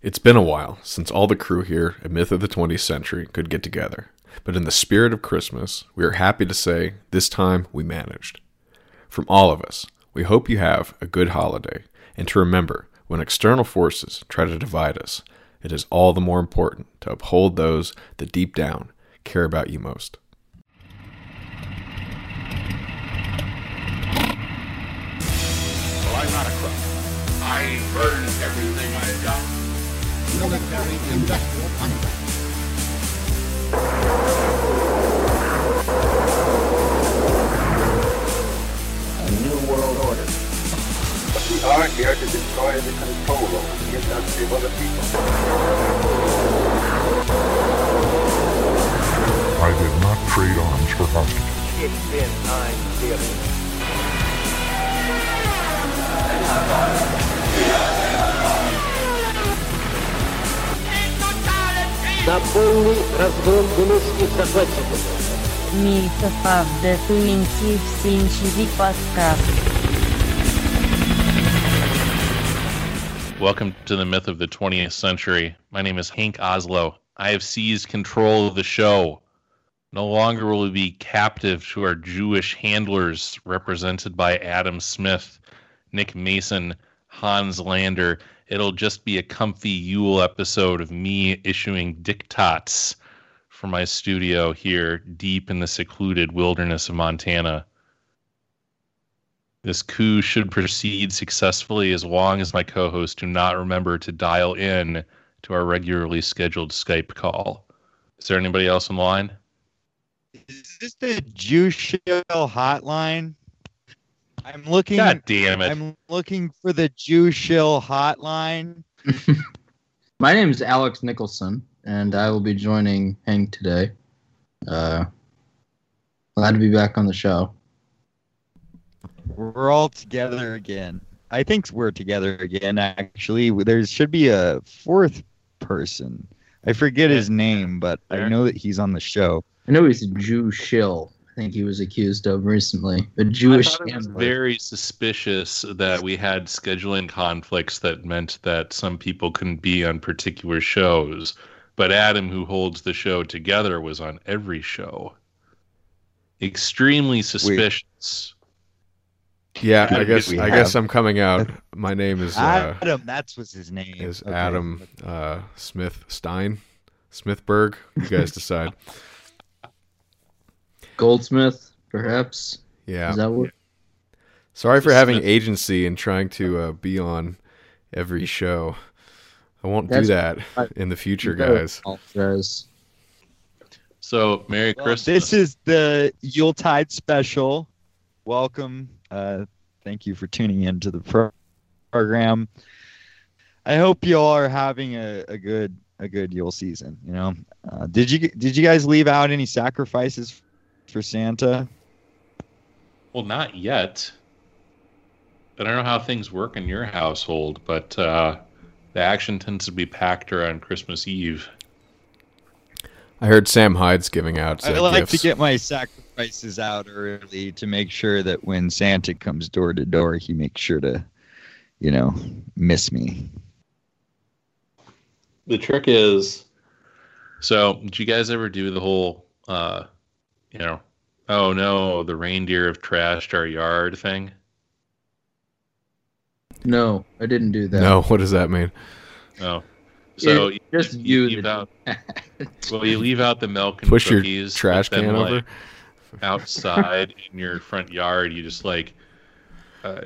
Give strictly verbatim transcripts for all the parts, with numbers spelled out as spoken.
It's been a while since all the crew here at Myth of the twentieth Century could get together, but in the spirit of Christmas, we are happy to say this time we managed. From all of us, we hope you have a good holiday, and to remember, when external forces try to divide us, it is all the more important to uphold those that deep down care about you most. Well, I'm not a crook. I burned everything I've got. Military industrial contract. A new world order. We are here to destroy the control of the industry for the people. I did not trade arms for hostages. It's been nine years. За полный разгром гнусных захватчиков. Myth of the twentieth Century podcast. Welcome to the Myth of the twentieth Century. My name is Hank Oslo. I have seized control of the show. No longer will we be captive to our Jewish handlers, represented by Adam Smith, Nick Mason, Hans Lander. It'll just be a comfy Yule episode of me issuing diktats from my studio here deep in the secluded wilderness of Montana. This coup should proceed successfully as long as my co-hosts do not remember to dial in to our regularly scheduled Skype call. Is there anybody else on the line? Is this the Jew Shell hotline? I'm looking. God damn it! I'm looking for the Jew Shell hotline. My name is Alex Nicholson, and I will be joining Hank today. Uh, glad to be back on the show. We're all together again. I think we're together again, actually. There should be a fourth person. I forget his name, but I know that he's on the show. I know he's a Jew shill. I think he was accused of recently. A Jewish I it was very suspicious that we had scheduling conflicts that meant that some people couldn't be on particular shows. But Adam, who holds the show together, was on every show. Extremely suspicious. Wait. Yeah, I guess I guess I'm coming out. My name is uh, Adam. That's was his name. Is okay. Adam uh, Smith Stein, Smithberg? You guys decide. Goldsmith, perhaps. Yeah. Is that what? Sorry for having agency and trying to uh, be on every show. I won't that's do that I, in the future, guys. So, Merry well, Christmas. This is the Yuletide special. Welcome. Uh, thank you for tuning into the pro- program. I hope you all are having a, a good a good Yule season. You know, uh, did you did you guys leave out any sacrifices for Santa? Well, not yet. I don't know how things work in your household, but uh, the action tends to be packed around Christmas Eve. I heard Sam Hyde's giving out gifts. I like gifts. to get my sacrifices out early to make sure that when Santa comes door to door, he makes sure to, you know, miss me. The trick is, so did you guys ever do the whole, uh, you know, oh no, the reindeer have trashed our yard thing? No, I didn't do that. No, what does that mean? Oh. So you, just you, you leave out, well, you leave out the milk and push cookies, your trash can like, over outside in your front yard. You just like uh,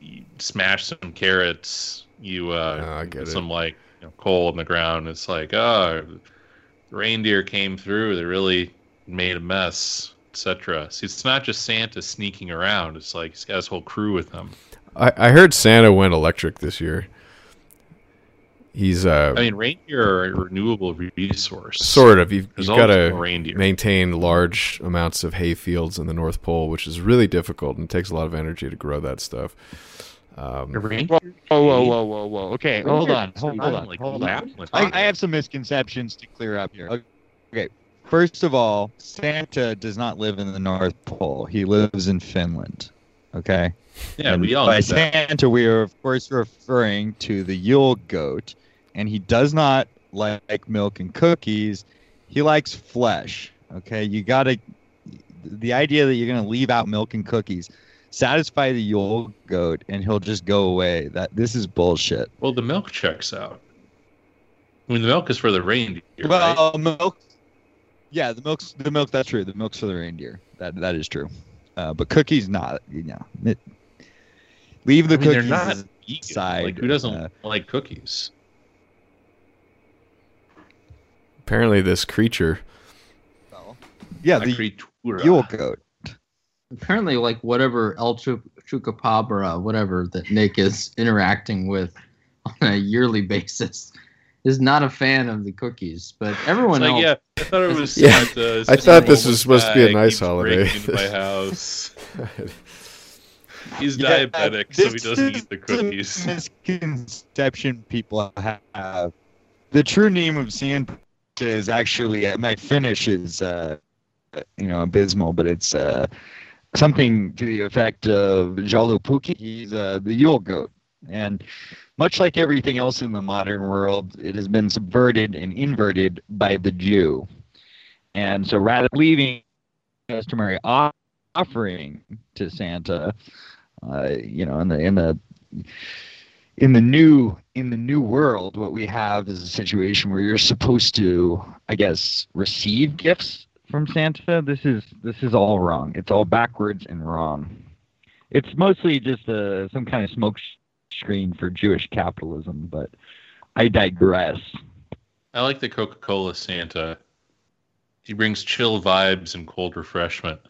you smash some carrots. You uh, oh, put some it. like you know, coal in the ground. It's like, oh, the reindeer came through. They really made a mess, et cetera. See, it's not just Santa sneaking around. It's like he's got his whole crew with him. I, I heard Santa went electric this year. He's uh, I mean, reindeer are a renewable resource. Sort of. You've, you've got to maintain large amounts of hay fields in the North Pole, which is really difficult and it takes a lot of energy to grow that stuff. Um, whoa, whoa, whoa, whoa, whoa. Okay, hold on. Hold on. Like, hold on. I, I have some misconceptions to clear up here. Okay, first of all, Santa does not live in the North Pole. He lives in Finland. Okay? Yeah, and we all by Santa, we are, of course, referring to the Yule goat, and he does not like milk and cookies. He likes flesh. Okay, you gotta, the idea that you're gonna leave out milk and cookies, satisfy the Yule goat, and he'll just go away. That this is bullshit. Well, the milk checks out. I mean, the milk is for the reindeer. Well, right? milk. Yeah, the milk's the milk. That's true. The milk's for the reindeer. That that is true. Uh, but cookies, not. You know, it, leave the I mean, cookies not aside. Like, who doesn't uh, like cookies? Apparently, this creature. Well, yeah, the creatura. Yule goat. Apparently, like, whatever El Chupacabra, whatever that Nick is interacting with on a yearly basis, is not a fan of the cookies. But everyone like, else... Yeah, I thought it was... yeah, like the, I thought this was supposed to be a nice holiday. Into my house. He's yeah, diabetic, so he doesn't eat the cookies. This misconception people have. The true name of Santa is actually... My Finnish is, uh, you know, abysmal, but it's... Uh, something to the effect of Jolopuki, the, the Yule goat. And much like everything else in the modern world, it has been subverted and inverted by the Jew. And so rather than leaving customary offering to Santa, uh, you know, in the in the in the new in the new world, what we have is a situation where you're supposed to, I guess, receive gifts from Santa. This is this is all wrong. It's all backwards and wrong. It's mostly just a, some kind of smoke screen for Jewish capitalism, but I digress. I like the Coca-Cola Santa. He brings chill vibes and cold refreshment.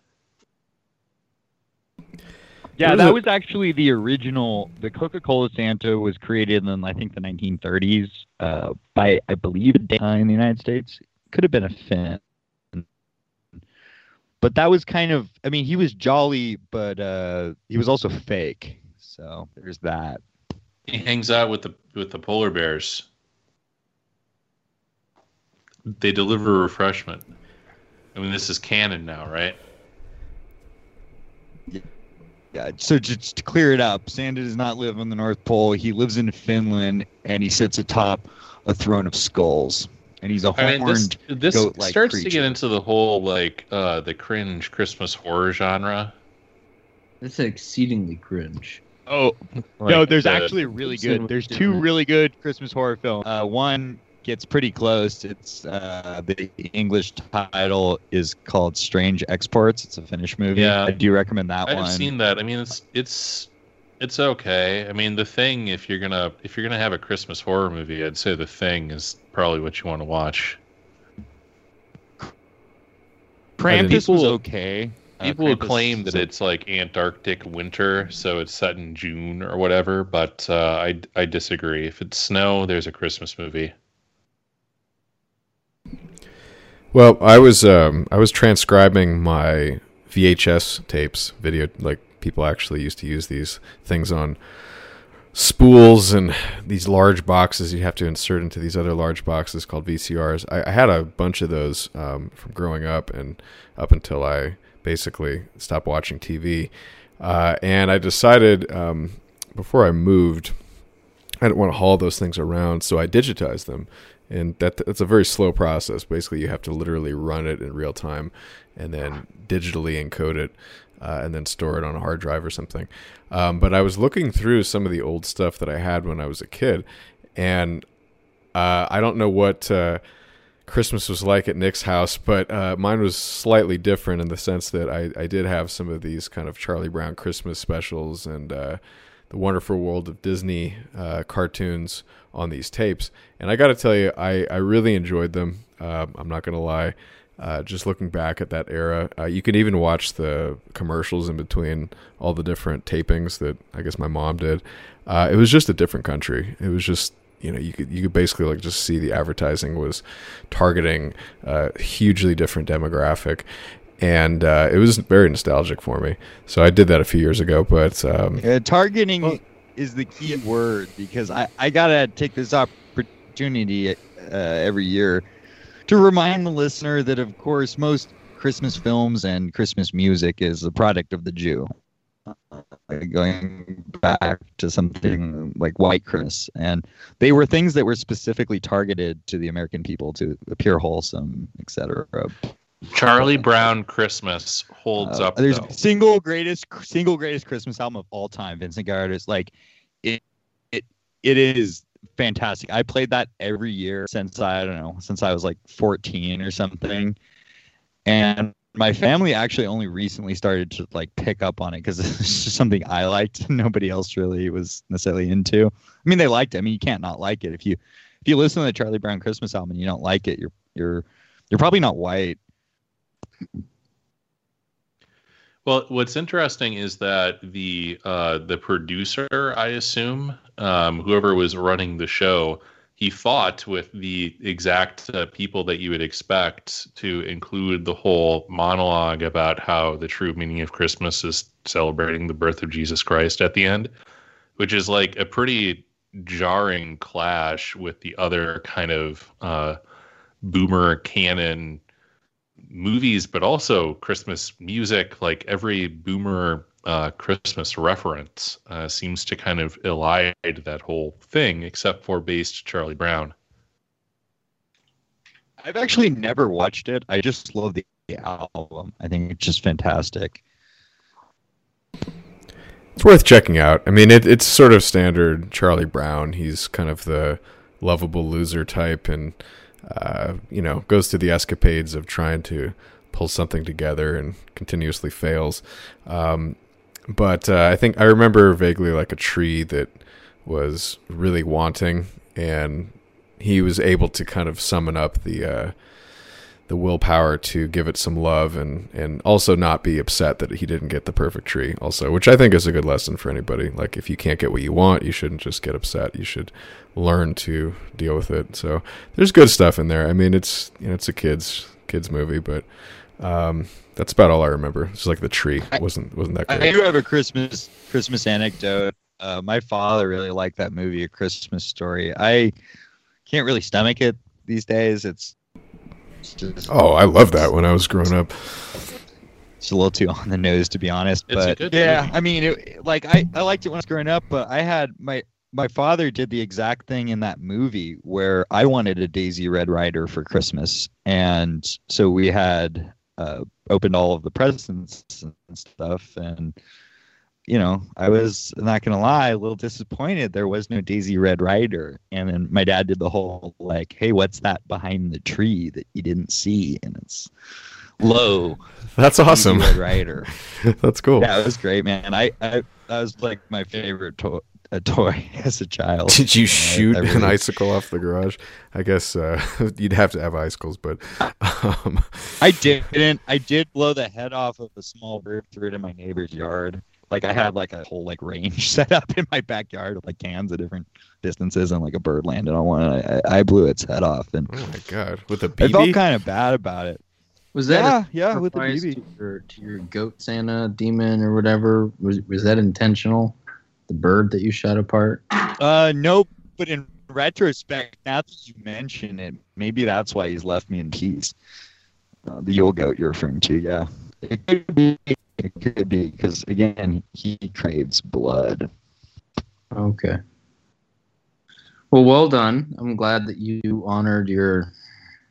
Yeah, that was actually the original. The Coca-Cola Santa was created in, I think, the nineteen thirties uh, by, I believe, a Dane in the United States. Could have been a Finn. But that was kind of, I mean, he was jolly, but uh, he was also fake. So there's that. He hangs out with the with the polar bears. They deliver refreshment. I mean, this is canon now, right? Yeah. So just to clear it up, Santa does not live on the North Pole. He lives in Finland, and he sits atop a throne of skulls. And he's a horned I mean, this, this goat-like starts creature. To get into the whole, like, uh, the cringe Christmas horror genre. That's exceedingly cringe. Oh, like no, there's the, actually really good. There's two really good Christmas horror films. Uh, one gets pretty close. It's uh, the English title is called Strange Exports. It's a Finnish movie. Yeah. I do recommend that I one. I've seen that. I mean, it's it's it's okay. I mean, The Thing, if you're gonna if you're gonna have a Christmas horror movie, I'd say The Thing is probably what you want to watch. Krampus was okay. People uh, claim that it's like Antarctic winter, so it's set in June or whatever, but uh, I, I disagree. If it's snow, there's a Christmas movie. Well, I was um, I was transcribing my V H S tapes, video, like people actually used to use these things on spools and these large boxes you have to insert into these other large boxes called V C Rs. I, I had a bunch of those um, from growing up and up until I basically stopped watching T V. Uh, and I decided um, before I moved, I didn't want to haul those things around, so I digitized them. And that that's a very slow process. Basically, you have to literally run it in real time and then digitally encode it. Uh, and then store it on a hard drive or something. Um, but I was looking through some of the old stuff that I had when I was a kid, and uh, I don't know what uh, Christmas was like at Nick's house, but uh, mine was slightly different in the sense that I, I did have some of these kind of Charlie Brown Christmas specials and uh, the Wonderful World of Disney uh, cartoons on these tapes. And I got to tell you, I, I really enjoyed them. Uh, I'm not going to lie. Uh, just looking back at that era, uh, you can even watch the commercials in between all the different tapings that I guess my mom did. Uh, it was just a different country. It was just, you know, you could you could basically like just see the advertising was targeting a hugely different demographic, and uh, it was very nostalgic for me. So I did that a few years ago, but um, uh, targeting well, is the key word because I I gotta take this opportunity uh, every year to remind the listener that, of course, most Christmas films and Christmas music is the product of the Jew. Uh, going back to something like White Christmas. And they were things that were specifically targeted to the American people to appear wholesome, et cetera. Charlie Brown Christmas holds uh, up. There's though. single greatest, single greatest Christmas album of all time. Vincent Guaraldi, like it, it, it is fantastic. I played that every year since I don't know since I was like fourteen or something, and my family actually only recently started to like pick up on it because it's just something I liked. Nobody else really was necessarily into. I mean, they liked it. I mean, you can't not like it. If you if you listen to the Charlie Brown Christmas album and you don't like it, you're you're you're probably not white. Well, what's interesting is that the uh, the producer, I assume, um, whoever was running the show, he fought with the exact uh, people that you would expect to include the whole monologue about how the true meaning of Christmas is celebrating the birth of Jesus Christ at the end, which is like a pretty jarring clash with the other kind of uh, boomer canon movies, but also Christmas music. Like every boomer uh, Christmas reference uh, seems to kind of elide that whole thing, except for based Charlie Brown. I've actually never watched it. I just love the album. I think it's just fantastic. It's worth checking out. I mean, it, it's sort of standard Charlie Brown. He's kind of the lovable loser type, and Uh, you know, goes through the escapades of trying to pull something together and continuously fails. Um, but uh, I think I remember vaguely like a tree that was really wanting, and he was able to kind of summon up the uh, the willpower to give it some love, and, and also not be upset that he didn't get the perfect tree also, which I think is a good lesson for anybody. Like, if you can't get what you want, you shouldn't just get upset. You should learn to deal with it. So there's good stuff in there. I mean, it's, you know, it's a kids, kids movie, but um, that's about all I remember. It's like the tree wasn't, wasn't that great. I do have a Christmas, Christmas anecdote. Uh, my father really liked that movie, A Christmas Story. I can't really stomach it these days. It's, Oh, I loved that when I was growing up. It's a little too on the nose, to be honest. But yeah, movie. I mean, it, like I, I liked it when I was growing up, but I had my my father did the exact thing in that movie where I wanted a Daisy Red Rider for Christmas, and so we had uh, opened all of the presents and stuff, and you know, I was, I'm not gonna lie, a little disappointed there was no Daisy Red Rider. And then my dad did the whole like, "Hey, what's that behind the tree that you didn't see?" And it's low. That's awesome. Daisy Red Rider. That's cool. Yeah, it was great, man. I, I that was like my favorite to- a toy as a child. Did you, you know, shoot I, I really... an icicle off the garage? I guess uh, you'd have to have icicles, but um... I didn't. I did blow the head off of a small bird, threw it in my neighbor's yard. Like, I had, like, a whole, like, range set up in my backyard with, like, cans at different distances, and, like, a bird landed on one, and I, I blew its head off. And oh, my God. With a B B? I felt kind of bad about it. Was that yeah, a yeah, with the B B. To your, to your goat Santa demon or whatever? Was was that intentional? The bird that you shot apart? Uh, nope. But in retrospect, now that you mention it, maybe that's why he's left me in peace. Uh, the Yule goat you're referring to, yeah. It could be. It could be, because, again, he craves blood. Okay. Well, well done. I'm glad that you honored your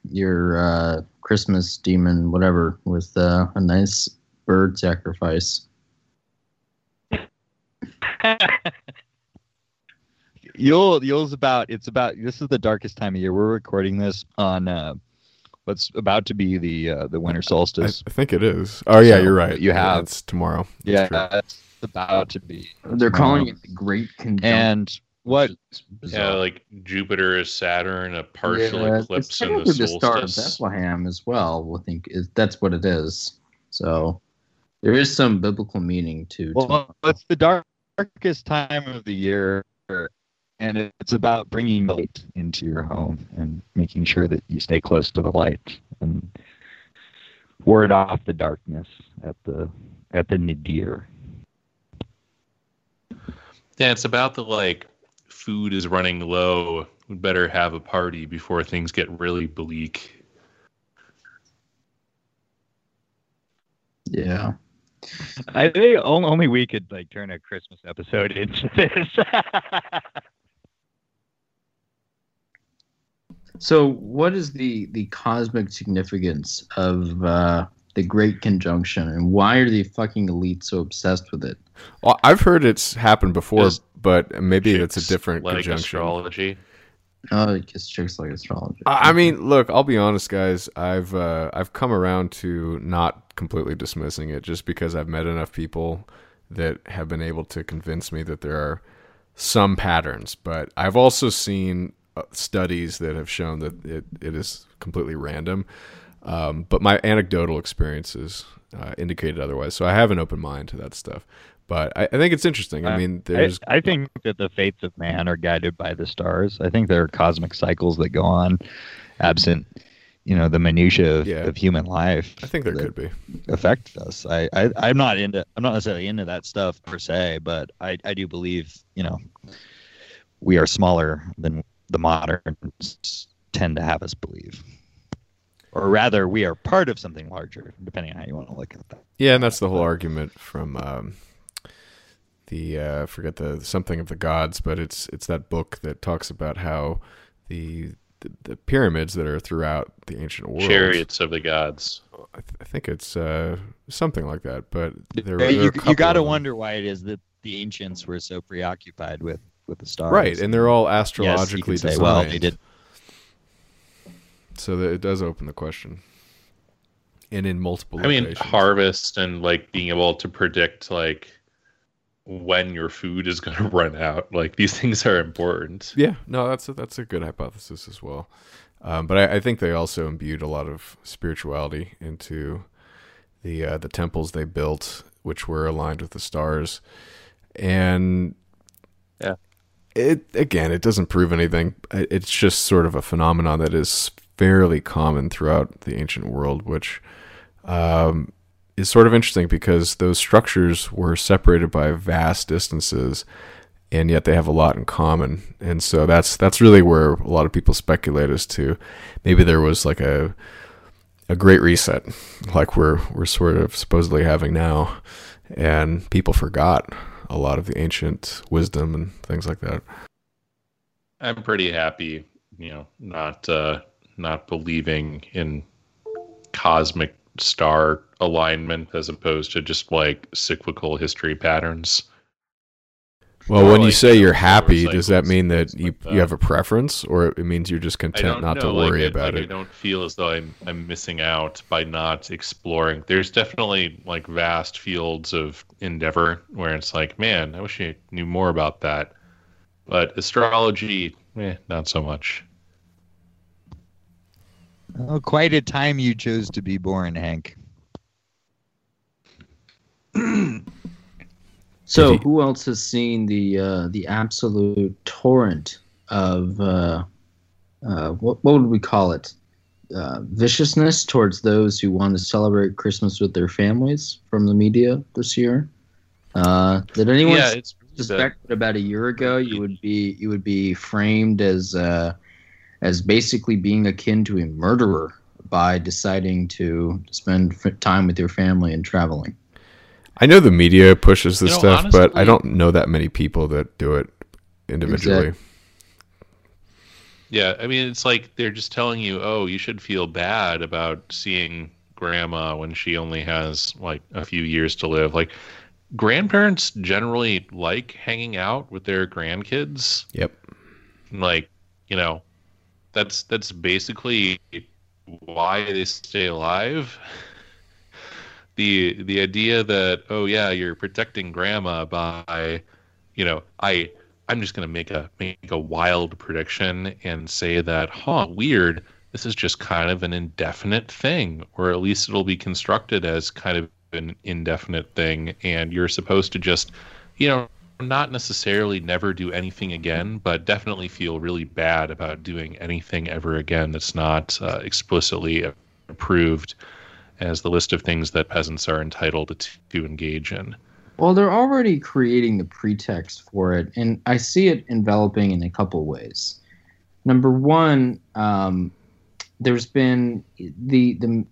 your uh, Christmas demon, whatever, with uh, a nice bird sacrifice. Yule, Yule's about, it's about, this is the darkest time of year. We're recording this on... Uh, What's about to be the uh, the winter solstice? I, I think it is. Oh yeah, so you're right. You have yeah, it's tomorrow. That's yeah, true. It's about to be. They're tomorrow. Calling it the Great Conjunction. And what? Yeah, like Jupiter is Saturn, a partial yeah, eclipse in the solstice. It's kind of the star of Bethlehem as well. I think is, that's what it is. So there is some biblical meaning to. Well, it's the dark, darkest time of the year. And it's about bringing light into your home and making sure that you stay close to the light and ward off the darkness at the at the nadir. Yeah, it's about the like food is running low. We better have a party before things get really bleak. Yeah. I think only we could like turn a Christmas episode into this. So, what is the the cosmic significance of uh, the Great Conjunction, and why are the fucking elite so obsessed with it? Well, I've heard it's happened before, just but maybe it's a different like conjunction. Astrology. Oh, it just tricks like astrology. I mean, look, I'll be honest, guys. I've uh, I've come around to not completely dismissing it, just because I've met enough people that have been able to convince me that there are some patterns. But I've also seen studies that have shown that it, it is completely random. Um, but my anecdotal experiences uh, indicated otherwise. So I have an open mind to that stuff. But I, I think it's interesting. I mean, there's. I, I think that the fates of man are guided by the stars. I think there are cosmic cycles that go on, absent, you know, the minutiae of, yeah. of human life. I think there could be affect us. I, I I'm not into. I'm not necessarily into that stuff per se, but I, I do believe, you know, we are smaller than the moderns tend to have us believe. Or rather, we are part of something larger, depending on how you want to look at that. Yeah, and that's the whole argument from. Um... The uh, forget the something of the gods, but it's it's that book that talks about how the the, the pyramids that are throughout the ancient world. Chariots of the Gods. I, th- I think it's uh, something like that. But there, there you you got to wonder why it is that the ancients were so preoccupied with, with the stars, right? And they're all astrologically yes, you can designed. Say, well, they did. So that it does open the question, and in multiple. I locations. mean, harvest and like being able to predict like. When your food is going to run out, like these things are important. Yeah, no, that's a, that's a good hypothesis as well. Um, but I, I think they also imbued a lot of spirituality into the uh, the temples they built, which were aligned with the stars. And yeah, it again, it doesn't prove anything. It's just sort of a phenomenon that is fairly common throughout the ancient world, which. Um, Is sort of interesting because those structures were separated by vast distances, and yet they have a lot in common. And so that's that's really where a lot of people speculate as to maybe there was like a a great reset, like we're we're sort of supposedly having now, and people forgot a lot of the ancient wisdom and things like that. I'm pretty happy, you know, not uh, not believing in cosmic star alignment as opposed to just like cyclical history patterns. Well, or when like, you say you're happy, does that mean that you, like that you have a preference, or it means you're just content not know. to worry like, about like, it? I don't feel as though I'm I'm missing out by not exploring. There's definitely like vast fields of endeavor where it's like, man, I wish I knew more about that. But astrology, eh, not so much. Oh, quite a time you chose to be born, Hank. So, who else has seen the uh, the absolute torrent of uh, uh, what what would we call it? Uh, viciousness towards those who want to celebrate Christmas with their families from the media this year. Uh, did anyone yeah, suspect that about a year ago you would be you would be framed as uh, as basically being akin to a murderer by deciding to spend time with your family and traveling? I know the media pushes this you know, stuff, honestly, but I don't know that many people that do it individually. Exactly. Yeah, I mean, it's like they're just telling you, oh, you should feel bad about seeing grandma when she only has, like, a few years to live. Like, grandparents generally like hanging out with their grandkids. Yep. Like, you know, that's that's basically why they stay alive. The the idea that, oh yeah, you're protecting grandma by, you know, I I'm just gonna make a make a wild prediction and say that, huh, weird, this is just kind of an indefinite thing, or at least it'll be constructed as kind of an indefinite thing, and you're supposed to just, you know, not necessarily never do anything again, but definitely feel really bad about doing anything ever again that's not uh, explicitly approved as the list of things that peasants are entitled to, to engage in. Well, they're already creating the pretext for it, and I see it enveloping in a couple ways. Number one, um, there's been the, the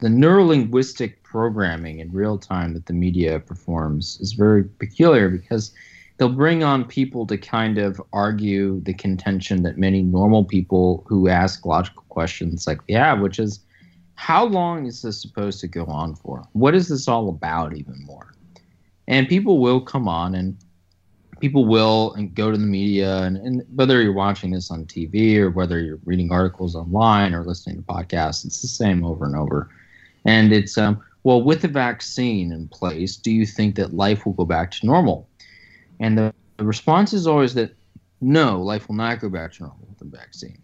the the neurolinguistic programming in real time that the media performs is very peculiar, because they'll bring on people to kind of argue the contention that many normal people who ask logical questions like we have, which is, how long is this supposed to go on for? What is this all about even more? And people will come on and people will and go to the media, and, and whether you're watching this on T V or whether you're reading articles online or listening to podcasts, it's the same over and over. And it's, um, well, with the vaccine in place, do you think that life will go back to normal? And the, the response is always that, no, life will not go back to normal with the vaccine.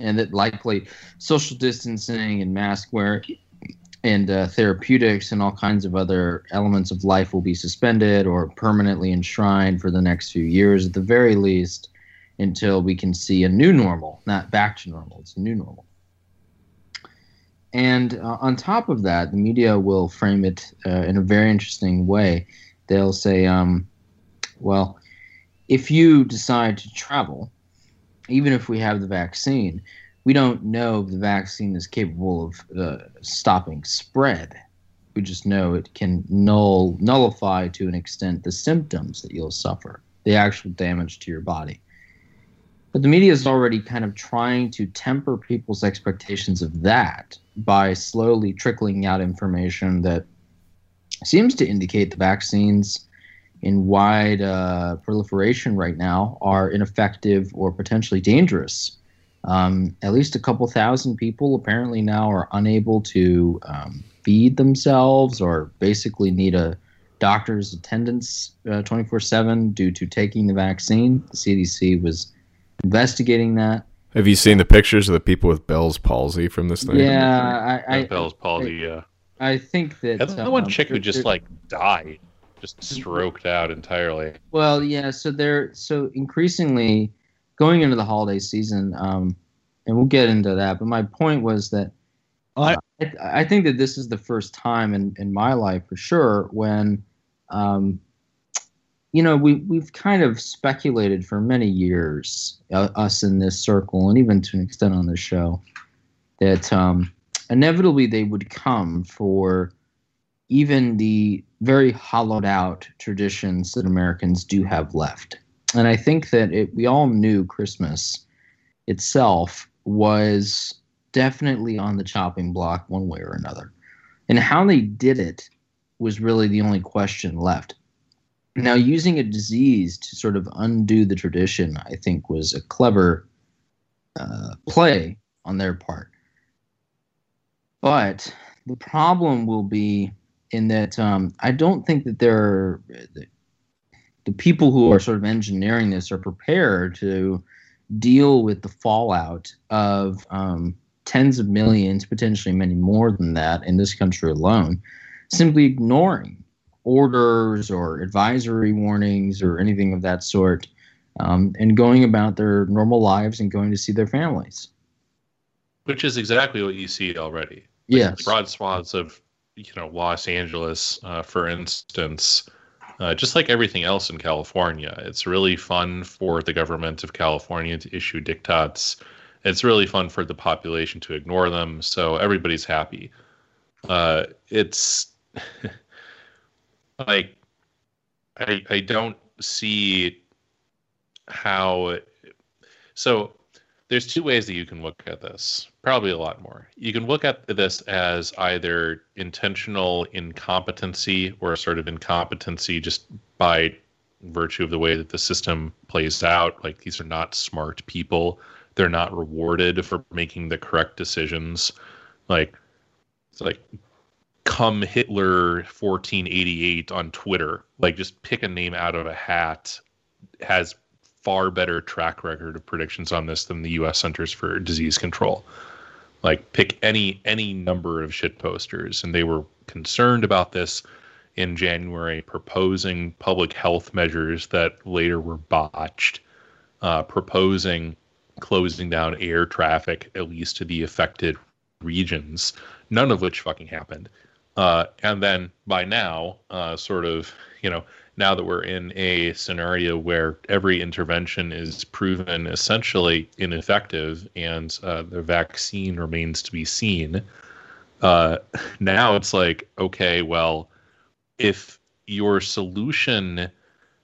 And that likely social distancing and mask wear and uh, therapeutics and all kinds of other elements of life will be suspended or permanently enshrined for the next few years, at the very least, until we can see a new normal, not back to normal. It's a new normal. And uh, on top of that, the media will frame it uh, in a very interesting way. They'll say, um, well, if you decide to travel, even if we have the vaccine, we don't know if the vaccine is capable of uh, stopping spread. We just know it can null, nullify to an extent the symptoms that you'll suffer, the actual damage to your body. But the media is already kind of trying to temper people's expectations of that by slowly trickling out information that seems to indicate the vaccines in wide uh, proliferation right now are ineffective or potentially dangerous. Um, at least a couple thousand people apparently now are unable to um, feed themselves or basically need a doctor's attendance uh, twenty-four seven due to taking the vaccine. The C D C was investigating that. Have you seen the pictures of the people with Bell's palsy from this thing? Yeah, I, I, Bell's palsy, yeah. I, I think that... That's the um, one chick who just, like, died. Just stroked out entirely. Well, yeah, so they're so increasingly going into the holiday season, um, and we'll get into that. But my point was that uh, I, I think that this is the first time in, in my life for sure when, um, you know, we, we've kind of speculated for many years, uh, us in this circle and even to an extent on this show, that um, inevitably they would come for even the very hollowed out traditions that Americans do have left. And I think that it, we all knew Christmas itself was definitely on the chopping block one way or another. And how they did it was really the only question left. Now, using a disease to sort of undo the tradition, I think, was a clever uh, play on their part. But the problem will be in that um, I don't think that there are, the, the people who are sort of engineering this are prepared to deal with the fallout of um, tens of millions, potentially many more than that in this country alone, simply ignoring orders or advisory warnings or anything of that sort, um, and going about their normal lives and going to see their families. Which is exactly what you see already. Like, yes. Broad swaths of, you know, Los Angeles, uh, for instance, uh, just like everything else in California, it's really fun for the government of California to issue diktats. It's really fun for the population to ignore them. So everybody's happy. Uh, it's like, I, I don't see how, so there's two ways that you can look at this, probably a lot more. You can look at this as either intentional incompetency or a sort of incompetency just by virtue of the way that the system plays out. Like, these are not smart people. They're not rewarded for making the correct decisions. Like, it's like, come Hitler fourteen eighty-eight on Twitter. Like, just pick a name out of a hat. Has far better track record of predictions on this than the U S Centers for Disease Control. Like, pick any any number of shit posters, and they were concerned about this in January, proposing public health measures that later were botched, uh, proposing closing down air traffic, at least to the affected regions, none of which fucking happened. Uh, and then by now, uh, sort of, you know, now that we're in a scenario where every intervention is proven essentially ineffective and uh, the vaccine remains to be seen, Uh, now it's like, okay, well, if your solution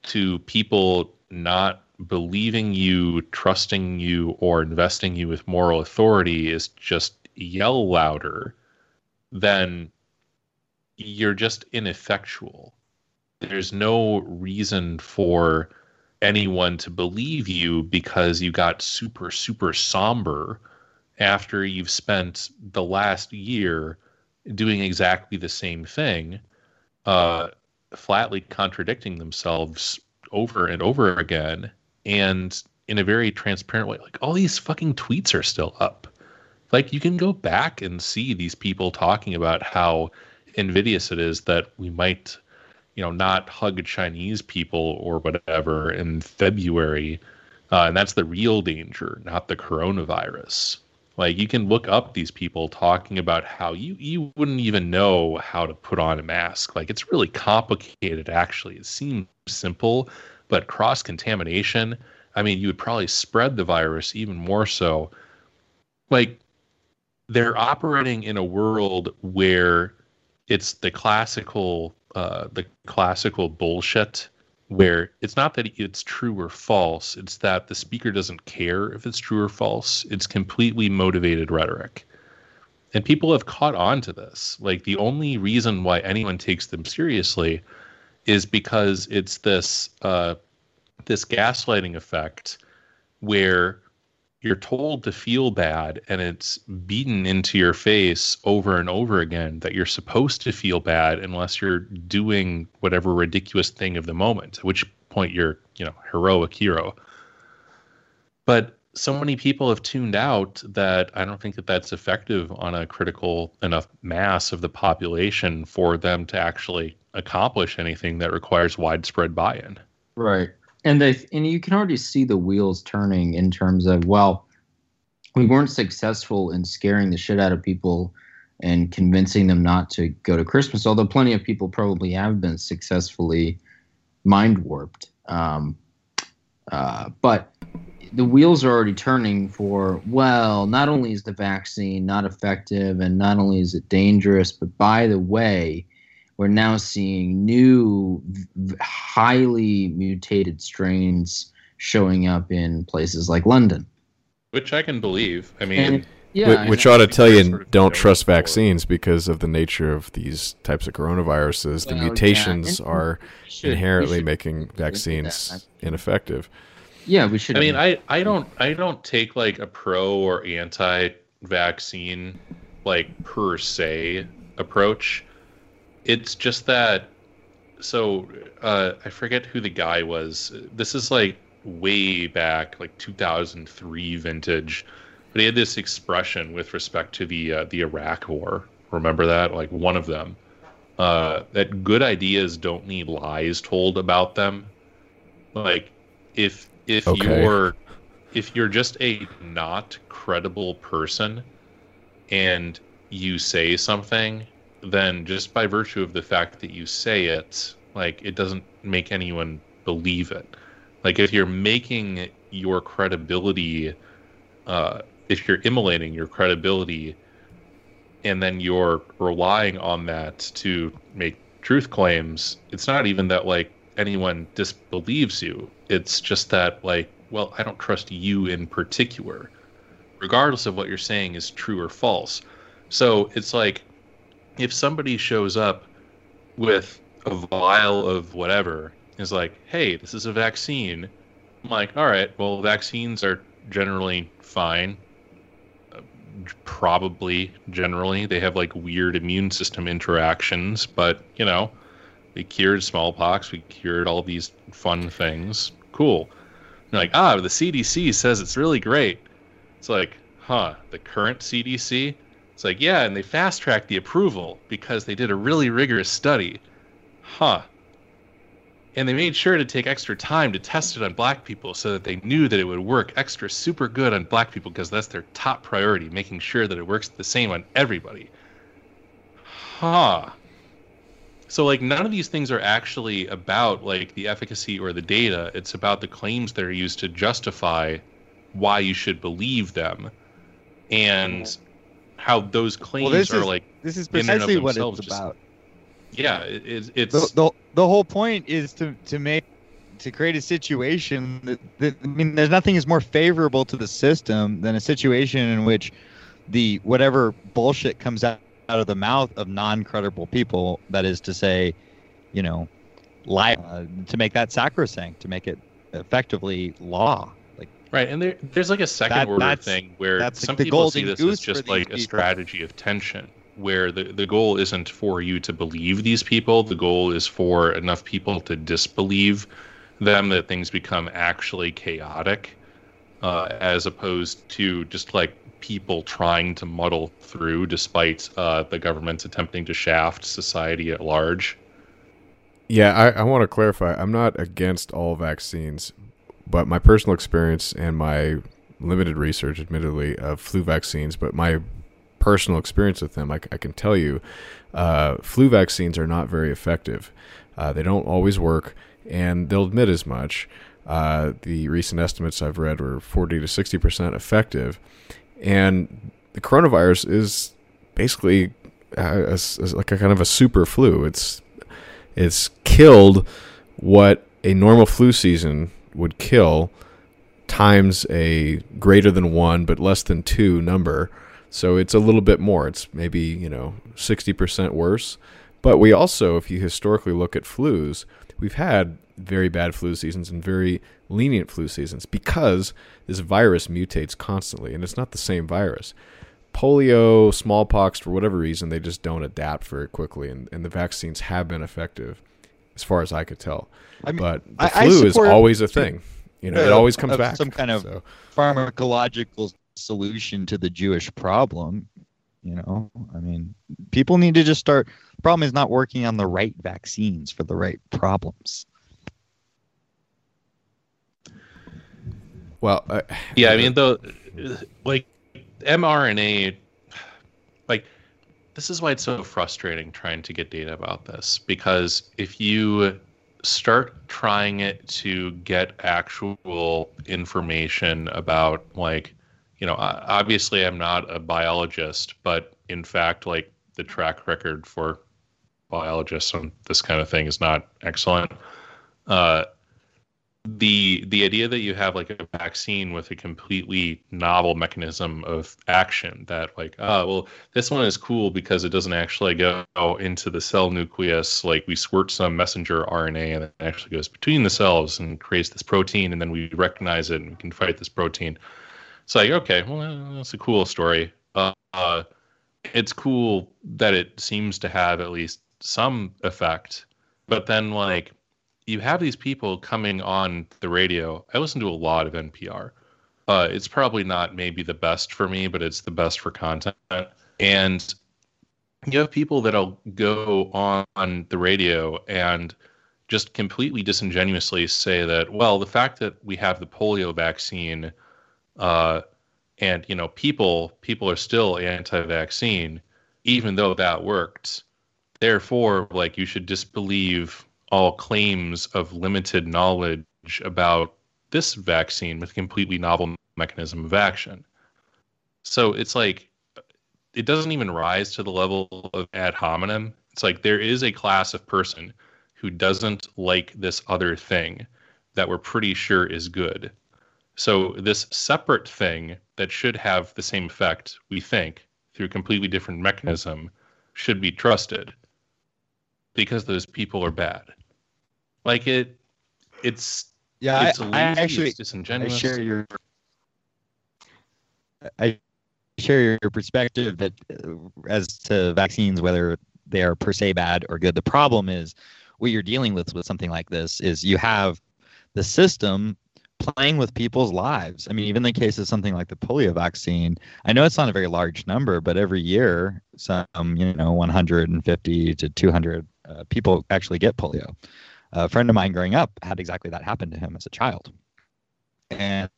to people not believing you, trusting you, or investing you with moral authority is just yell louder, then you're just ineffectual. There's no reason for anyone to believe you because you got super, super somber after you've spent the last year doing exactly the same thing, uh, flatly contradicting themselves over and over again, and in a very transparent way. Like, all these fucking tweets are still up. Like, you can go back and see these people talking about how invidious it is that we might, you know, not hug Chinese people or whatever in February. Uh, and that's the real danger, not the coronavirus. Like, you can look up these people talking about how you, you wouldn't even know how to put on a mask. Like, it's really complicated, actually. It seems simple, but cross-contamination, I mean, you would probably spread the virus even more so. Like, they're operating in a world where it's the classical, uh, the classical bullshit, where it's not that it's true or false, it's that the speaker doesn't care if it's true or false. It's completely motivated rhetoric. And people have caught on to this. Like, the only reason why anyone takes them seriously is because it's this uh, this gaslighting effect where you're told to feel bad, and it's beaten into your face over and over again that you're supposed to feel bad unless you're doing whatever ridiculous thing of the moment, at which point you're, you know, heroic hero. But so many people have tuned out that I don't think that that's effective on a critical enough mass of the population for them to actually accomplish anything that requires widespread buy-in. Right. And they, and you can already see the wheels turning in terms of, well, we weren't successful in scaring the shit out of people and convincing them not to go to Christmas, although plenty of people probably have been successfully mind-warped. Um, uh, but the wheels are already turning for, well, not only is the vaccine not effective and not only is it dangerous, but by the way, we're now seeing new, highly mutated strains showing up in places like London. Which I can believe. I mean, and, yeah, which, which I ought to tell you, sort of don't trust before. Vaccines because of the nature of these types of coronaviruses. Well, the mutations yeah. are should, inherently should, making vaccines ineffective. Yeah, we should. I mean, I, I don't I don't take like a pro or anti-vaccine like per se approach. It's just that, so uh, I forget who the guy was. This is like way back, like two thousand three vintage. But he had this expression with respect to the uh, the Iraq War. Remember that? Like one of them. Uh, that good ideas don't need lies told about them. Like if if okay. you're if you're just a not credible person, and you say something, then just by virtue of the fact that you say it, like, it doesn't make anyone believe it. Like, if you're making your credibility, uh, if you're immolating your credibility, and then you're relying on that to make truth claims, it's not even that, like, anyone disbelieves you. It's just that, like, well, I don't trust you in particular, regardless of what you're saying is true or false. So it's like, if somebody shows up with a vial of whatever, is like, hey, this is a vaccine. I'm like, all right, well, vaccines are generally fine. Uh, probably, generally. They have, like, weird immune system interactions. But, you know, we cured smallpox. We cured all these fun things. Cool. And like, ah, the C D C says it's really great. It's like, huh, the current C D C? It's like, yeah, and they fast-tracked the approval because they did a really rigorous study. Huh. And they made sure to take extra time to test it on black people so that they knew that it would work extra super good on black people because that's their top priority, making sure that it works the same on everybody. Huh. So, like, none of these things are actually about, like, the efficacy or the data. It's about the claims that are used to justify why you should believe them. And how those claims well, are is, like this is precisely what it's just, about. Yeah, it, it's the, the the whole point is to to make to create a situation that, that I mean, there's nothing is more favorable to the system than a situation in which the whatever bullshit comes out out of the mouth of non-credible people. That is to say, you know, lie uh, to make that sacrosanct, to make it effectively law. Like right, and there, there's like a second that, order thing where that's some like people see this as just like a strategy people. of tension, where the, the goal isn't for you to believe these people. The goal is for enough people to disbelieve them that things become actually chaotic, uh, as opposed to just like people trying to muddle through despite uh, the government's attempting to shaft society at large. Yeah, I, I want to clarify. I'm not against all vaccines, but my personal experience and my limited research, admittedly, of flu vaccines, but my personal experience with them, I, I can tell you, uh, flu vaccines are not very effective. Uh, they don't always work, and they'll admit as much. Uh, the recent estimates I've read were forty to sixty percent effective. And the coronavirus is basically a, a, a, like a kind of a super flu. It's it's killed what a normal flu season would kill times a greater than one but less than two number. So it's a little bit more. It's maybe, you know, sixty percent worse. But we also, if you historically look at flus, we've had very bad flu seasons and very lenient flu seasons because this virus mutates constantly, and it's not the same virus. Polio, smallpox, for whatever reason, they just don't adapt very quickly, and, and the vaccines have been effective as far as I could tell. I mean, but the I, flu I is always a thing. You know, uh, it always comes uh, back. Some kind of so. pharmacological solution to the Jewish problem. You know, I mean, people need to just start. The problem is not working on the right vaccines for the right problems. Well, uh, yeah, I mean, though, like mRNA, like this is why it's so frustrating trying to get data about this, because if you start trying it to get actual information about, like, you know, obviously I'm not a biologist, but in fact, like the track record for biologists on this kind of thing is not excellent. Uh, The the idea that you have like a vaccine with a completely novel mechanism of action that like, oh, well, this one is cool because it doesn't actually go into the cell nucleus. Like we squirt some messenger R N A and it actually goes between the cells and creates this protein, and then we recognize it and we can fight this protein. It's like, okay, well, that's a cool story. Uh, uh, it's cool that it seems to have at least some effect, but then like, you have these people coming on the radio. I listen to a lot of N P R. Uh, it's probably not maybe the best for me, but it's the best for content. And you have people that'll go on the radio and just completely disingenuously say that, well, the fact that we have the polio vaccine uh, and, you know, people, people are still anti-vaccine, even though that worked. Therefore, like, you should disbelieve all claims of limited knowledge about this vaccine with a completely novel mechanism of action. So it's like, it doesn't even rise to the level of ad hominem. It's like there is a class of person who doesn't like this other thing that we're pretty sure is good. So this separate thing that should have the same effect, we think, through a completely different mechanism, should be trusted, because those people are bad. Like it, it's yeah. It's I, lazy, I actually it's disingenuous. I share your I share your perspective that uh, as to vaccines, whether they are per se bad or good. The problem is what you're dealing with with something like this is you have the system playing with people's lives. I mean, even in the case of something like the polio vaccine, I know it's not a very large number, but every year, some you know, one hundred fifty to two hundred. Uh, people actually get polio. Uh, a friend of mine growing up had exactly that happen to him as a child. And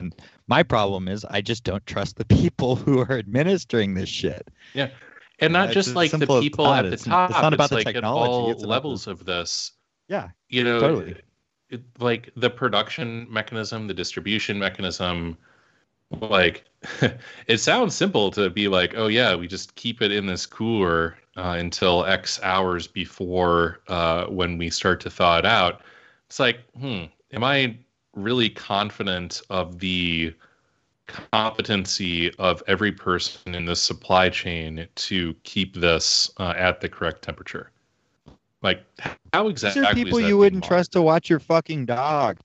my problem is I just don't trust the people who are administering this shit. Yeah. And not uh, just like the people at the top. It's not about the technology. It's all levels of this. Yeah. You know, totally. It, it, like the production mechanism, the distribution mechanism, like it sounds simple to be like, oh yeah, we just keep it in this cooler uh, until X hours before uh, when we start to thaw it out. It's like, hmm, am I really confident of the competency of every person in this supply chain to keep this uh, at the correct temperature? Like, how exactly? These are people you wouldn't trust to watch your fucking dog.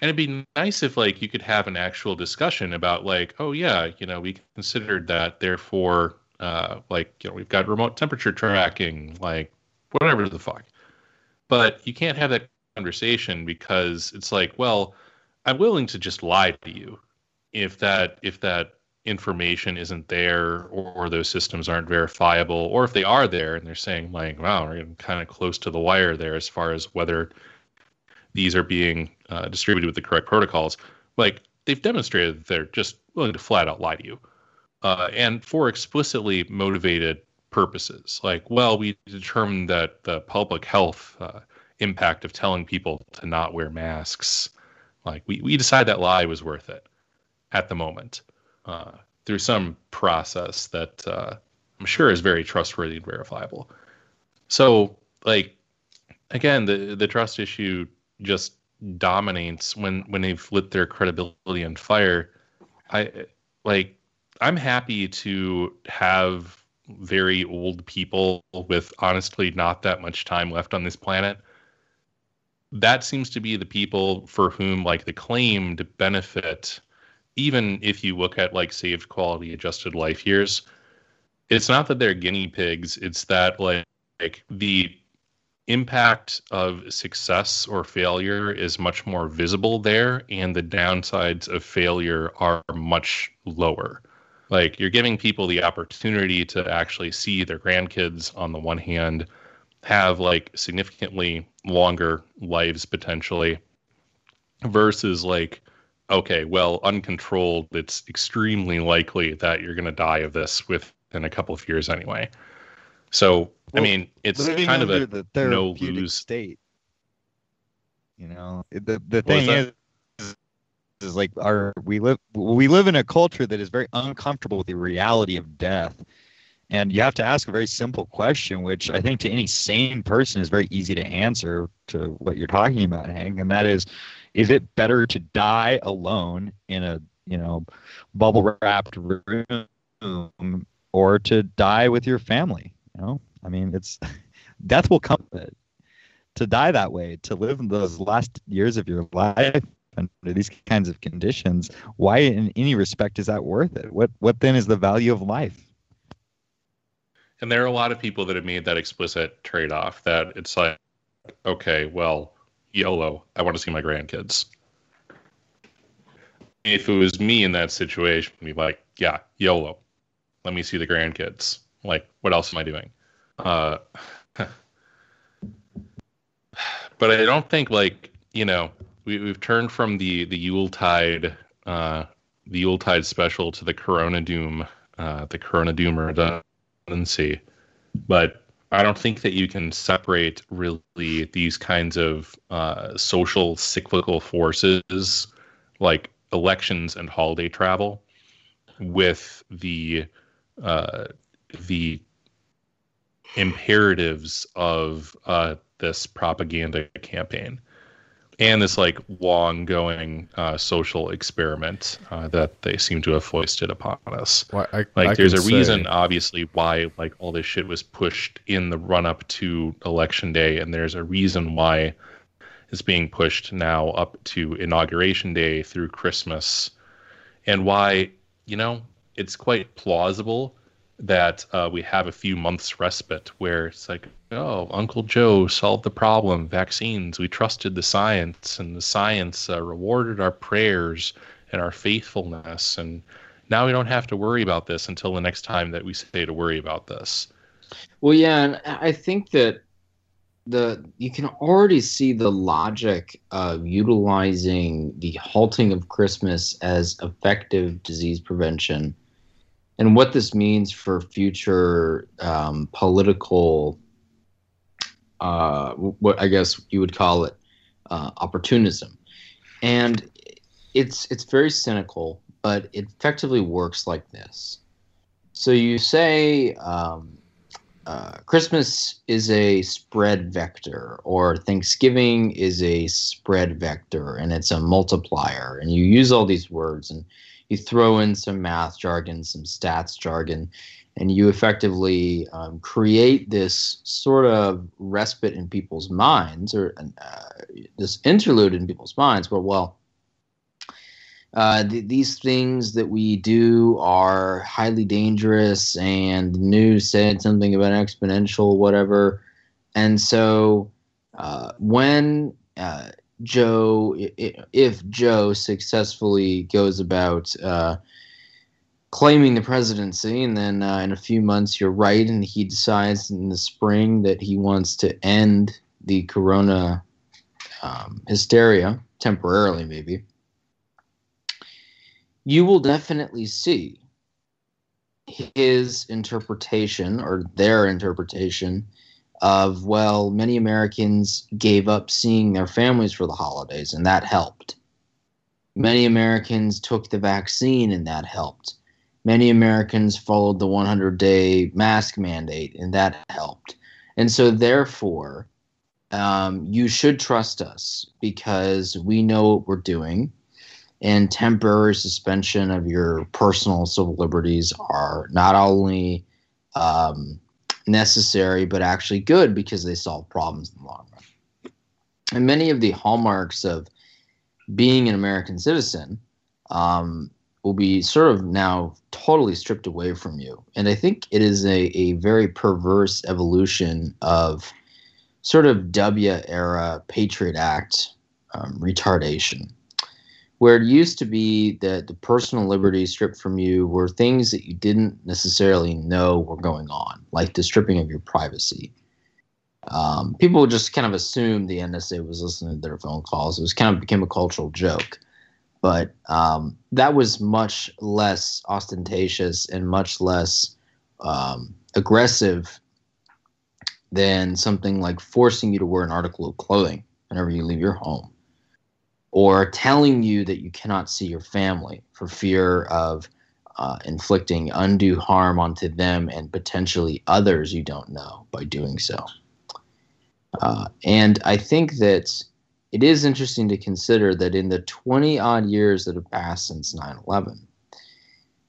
And it'd be nice if, like, you could have an actual discussion about, like, oh yeah, you know, we considered that, therefore, uh, like, you know, we've got remote temperature tracking, like, whatever the fuck. But you can't have that conversation because it's like, well, I'm willing to just lie to you if that if that information isn't there, or, or those systems aren't verifiable, or if they are there and they're saying, like, wow, we're getting kind of close to the wire there as far as whether these are being uh, distributed with the correct protocols. Like, they've demonstrated that they're just willing to flat out lie to you, uh, and for explicitly motivated purposes. Like, well, we determined that the public health uh, impact of telling people to not wear masks, like, we, we decided that lie was worth it at the moment, uh, through some process that uh, I'm sure is very trustworthy and verifiable. So, like, again, the, the trust issue just dominates when when they've lit their credibility on fire. I like I'm happy to have very old people with honestly not that much time left on this planet. That seems to be the people for whom, like, the claimed benefit, even if you look at, like, saved quality adjusted life years, it's not that they're guinea pigs, it's that, like, like the impact of success or failure is much more visible there, and the downsides of failure are much lower. Like, you're giving people the opportunity to actually see their grandkids on the one hand, have, like, significantly longer lives potentially, versus, like, okay, well, uncontrolled, it's extremely likely that you're going to die of this within a couple of years anyway. So, well, I mean, it's kind of a the no-lose state. You know, the the thing is, is, is like our we live we live in a culture that is very uncomfortable with the reality of death, and you have to ask a very simple question, which I think to any sane person is very easy to answer to what you're talking about, Hank, and that is, is it better to die alone in a you know bubble wrapped room or to die with your family? You know, I mean, it's death will come with it. To die that way, to live in those last years of your life under these kinds of conditions, why in any respect is that worth it? What what then is the value of life? And there are a lot of people that have made that explicit trade-off that it's like, okay, well, YOLO, I want to see my grandkids. If it was me in that situation, I'd be like, yeah, YOLO, let me see the grandkids. Like, what else am I doing? Uh, but I don't think, like, you know, we, we've turned from the the Yuletide, uh, the Yuletide special to the Corona Doom, uh, the Corona Doom redundancy. But I don't think that you can separate really these kinds of uh, social cyclical forces, like elections and holiday travel, with the uh, the imperatives of uh, this propaganda campaign and this, like, long going uh, social experiment uh, that they seem to have foisted upon us. Well, I, like, I there's a say... reason, obviously, why, like, all this shit was pushed in the run up to Election Day. And there's a reason why it's being pushed now up to Inauguration Day through Christmas, and why, you know, it's quite plausible that uh, we have a few months respite where it's like, oh, Uncle Joe solved the problem, vaccines, we trusted the science, and the science uh, rewarded our prayers and our faithfulness, and now we don't have to worry about this until the next time that we say to worry about this. Well, yeah, and I think that the you can already see the logic of utilizing the halting of Christmas as effective disease prevention, and what this means for future um, political, uh, what I guess you would call it, uh, opportunism. And it's it's very cynical. but it effectively works like this. So you say um, uh, Christmas is a spread vector, or Thanksgiving is a spread vector, and it's a multiplier. And you use all these words, and you throw in some math jargon, some stats jargon, and you effectively um, create this sort of respite in people's minds, or uh, this interlude in people's minds. But, well, uh, th- these things that we do are highly dangerous, and the news said something about exponential whatever. And so uh, when uh, Joe, if Joe successfully goes about uh, – claiming the presidency, and then uh, in a few months you're right, and he decides in the spring that he wants to end the corona um, hysteria, temporarily maybe, you will definitely see his interpretation, or their interpretation, of, well, many Americans gave up seeing their families for the holidays, and that helped. Many Americans took the vaccine, and that helped. Many Americans followed the hundred-day mask mandate, and that helped. And so, therefore, um, you should trust us because we know what we're doing, and temporary suspension of your personal civil liberties are not only um, necessary but actually good because they solve problems in the long run. And many of the hallmarks of being an American citizen um, will be sort of now totally stripped away from you. And I think it is a, a very perverse evolution of sort of W-era Patriot Act um, retardation, where it used to be that the personal liberties stripped from you were things that you didn't necessarily know were going on, like the stripping of your privacy. Um, people just kind of assumed the N S A was listening to their phone calls. It was kind of became a cultural joke. But um, that was much less ostentatious and much less um, aggressive than something like forcing you to wear an article of clothing whenever you leave your home, or telling you that you cannot see your family for fear of uh, inflicting undue harm onto them and potentially others you don't know by doing so. Uh, and I think that it is interesting to consider that in the twenty-odd years that have passed since nine eleven,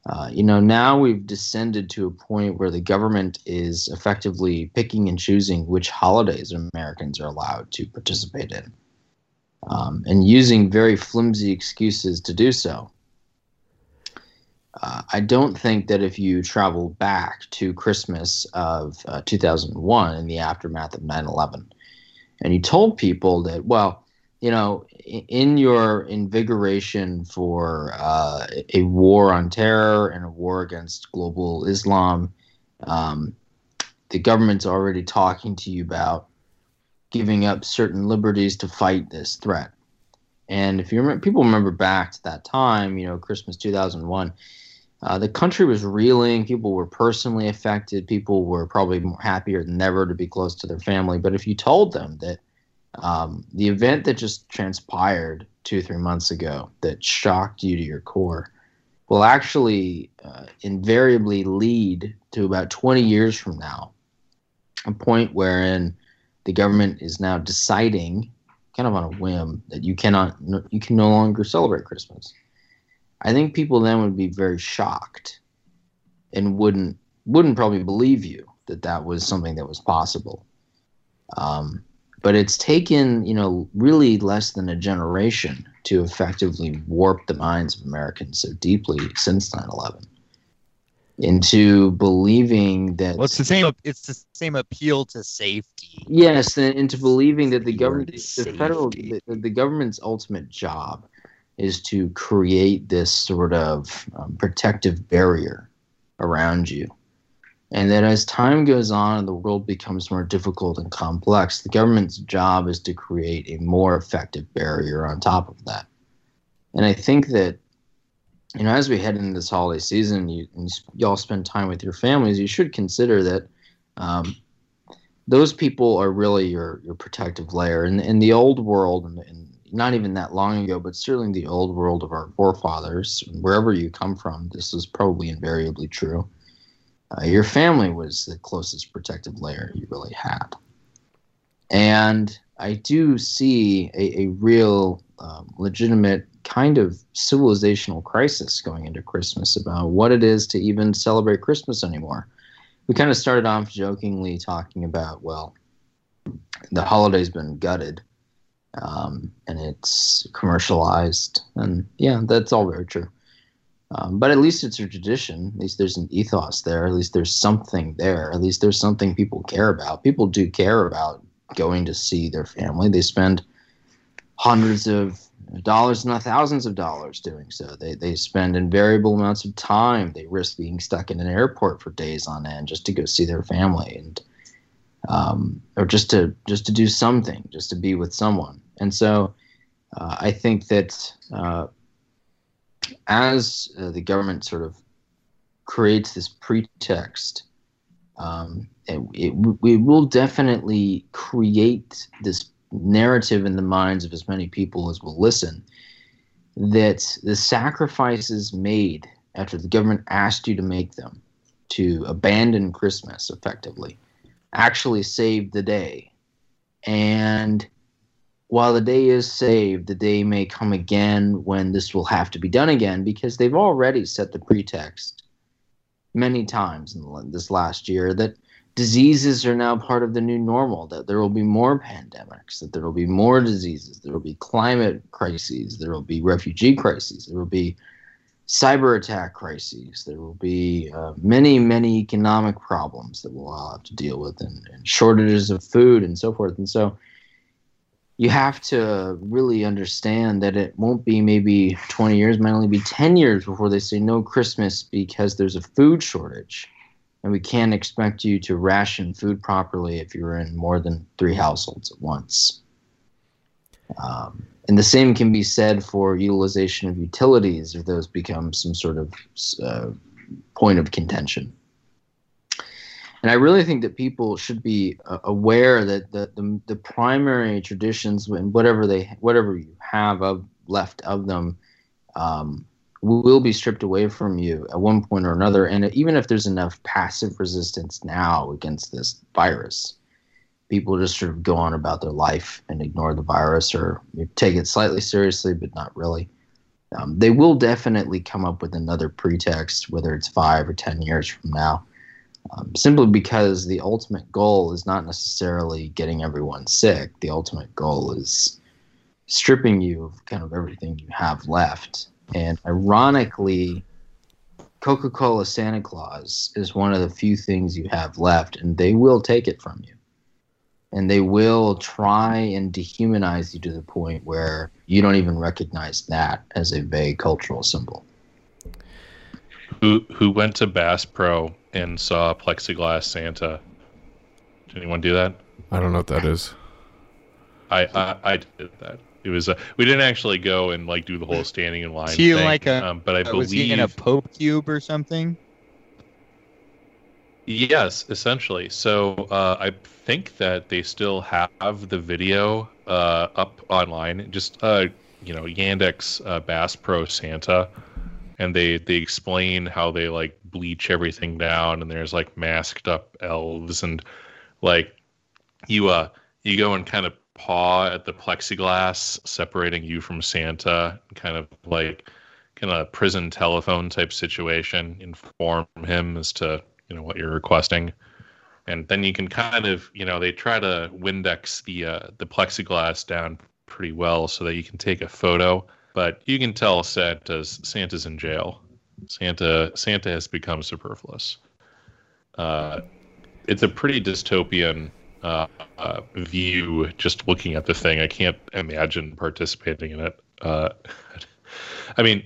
uh, you know, now we've descended to a point where the government is effectively picking and choosing which holidays Americans are allowed to participate in, um, and using very flimsy excuses to do so. Uh, I don't think that if you travel back to Christmas of uh, two thousand one in the aftermath of nine eleven, and you told people that, well, you know, in your invigoration for uh, a war on terror and a war against global Islam, um, the government's already talking to you about giving up certain liberties to fight this threat. And if you remember, people remember back to that time, you know, Christmas two thousand one, uh, the country was reeling. People were personally affected. People were probably more happier than ever to be close to their family. But if you told them that, Um, the event that just transpired two, three months ago that shocked you to your core will actually uh, invariably lead to about twenty years from now, a point wherein the government is now deciding, kind of on a whim, that you cannot, you can no longer celebrate Christmas. I think people then would be very shocked and wouldn't wouldn't probably believe you that that was something that was possible. Um, But it's taken, you know, really less than a generation to effectively warp the minds of Americans so deeply since nine eleven into believing that. Well, it's the same. It's the same appeal to safety. Yes, and into believing that the government, the federal, the, the government's ultimate job is to create this sort of um, protective barrier around you. And that as time goes on and the world becomes more difficult and complex, the government's job is to create a more effective barrier on top of that. And I think that, you know, as we head into this holiday season, you, and you all spend time with your families, you should consider that um, those people are really your, your protective layer. In, in the old world, in, in not even that long ago, but certainly in the old world of our forefathers, wherever you come from, this is probably invariably true. Uh, your family was the closest protective layer you really had. And I do see a, a real um, legitimate kind of civilizational crisis going into Christmas about what it is to even celebrate Christmas anymore. We kind of started off jokingly talking about, well, the holiday's been gutted um, and it's commercialized. And yeah, that's all very true. Um, but at least it's a tradition. At least there's an ethos there. At least there's something there. At least there's something people care about. People do care about going to see their family. They spend hundreds of dollars, not thousands of dollars doing so. They they spend invariable amounts of time. They risk being stuck in an airport for days on end just to go see their family, and um, or just to just to do something, just to be with someone. And so uh, I think that uh, as uh, the government sort of creates this pretext, um, it, it, it will definitely create this narrative in the minds of as many people as will listen that the sacrifices made after the government asked you to make them, to abandon Christmas effectively, actually saved the day. And while the day is saved, the day may come again when this will have to be done again, because they've already set the pretext many times in this last year that diseases are now part of the new normal, that there will be more pandemics, that there will be more diseases, there will be climate crises, there will be refugee crises, there will be cyber attack crises, there will be uh, many, many economic problems that we'll all have to deal with, and, and shortages of food and so forth. And so you have to really understand that it won't be maybe twenty years, it might only be ten years before they say no Christmas because there's a food shortage. And we can't expect you to ration food properly if you're in more than three households at once. Um, and the same can be said for utilization of utilities if those become some sort of uh, point of contention. And I really think that people should be uh, aware that the, the the primary traditions, and whatever they whatever you have of left of them, um, will be stripped away from you at one point or another. And even if there's enough passive resistance now against this virus, people just sort of go on about their life and ignore the virus, or take it slightly seriously, but not really. Um, they will definitely come up with another pretext, whether it's five or ten years from now, um, simply because the ultimate goal is not necessarily getting everyone sick. The ultimate goal is stripping you of kind of everything you have left. And ironically, Coca-Cola Santa Claus is one of the few things you have left, and they will take it from you. And they will try and dehumanize you to the point where you don't even recognize that as a vague cultural symbol. Who who went to Bass Pro and saw Plexiglass Santa? Did anyone do that? I don't know what that is. I I, I did that. It was. Uh, we didn't actually go and like do the whole standing in line thing. Like a, um, but I uh, believe was he in a Pope cube or something? Yes, essentially. So uh, I think that they still have the video uh, up online. Just uh, you know, Yandex uh, Bass Pro Santa, and they they explain how they like bleach everything down, and there's like masked up elves, and like you uh you go and kind of paw at the plexiglass separating you from Santa, kind of like kind of a prison telephone type situation, inform him as to, you know, what you're requesting. And then you can kind of, you know, they try to Windex the uh, the plexiglass down pretty well so that you can take a photo, but you can tell Santa's Santa's in jail. Santa Santa has become superfluous. Uh, it's a pretty dystopian Uh, uh, view just looking at the thing. I can't imagine participating in it. Uh, I mean,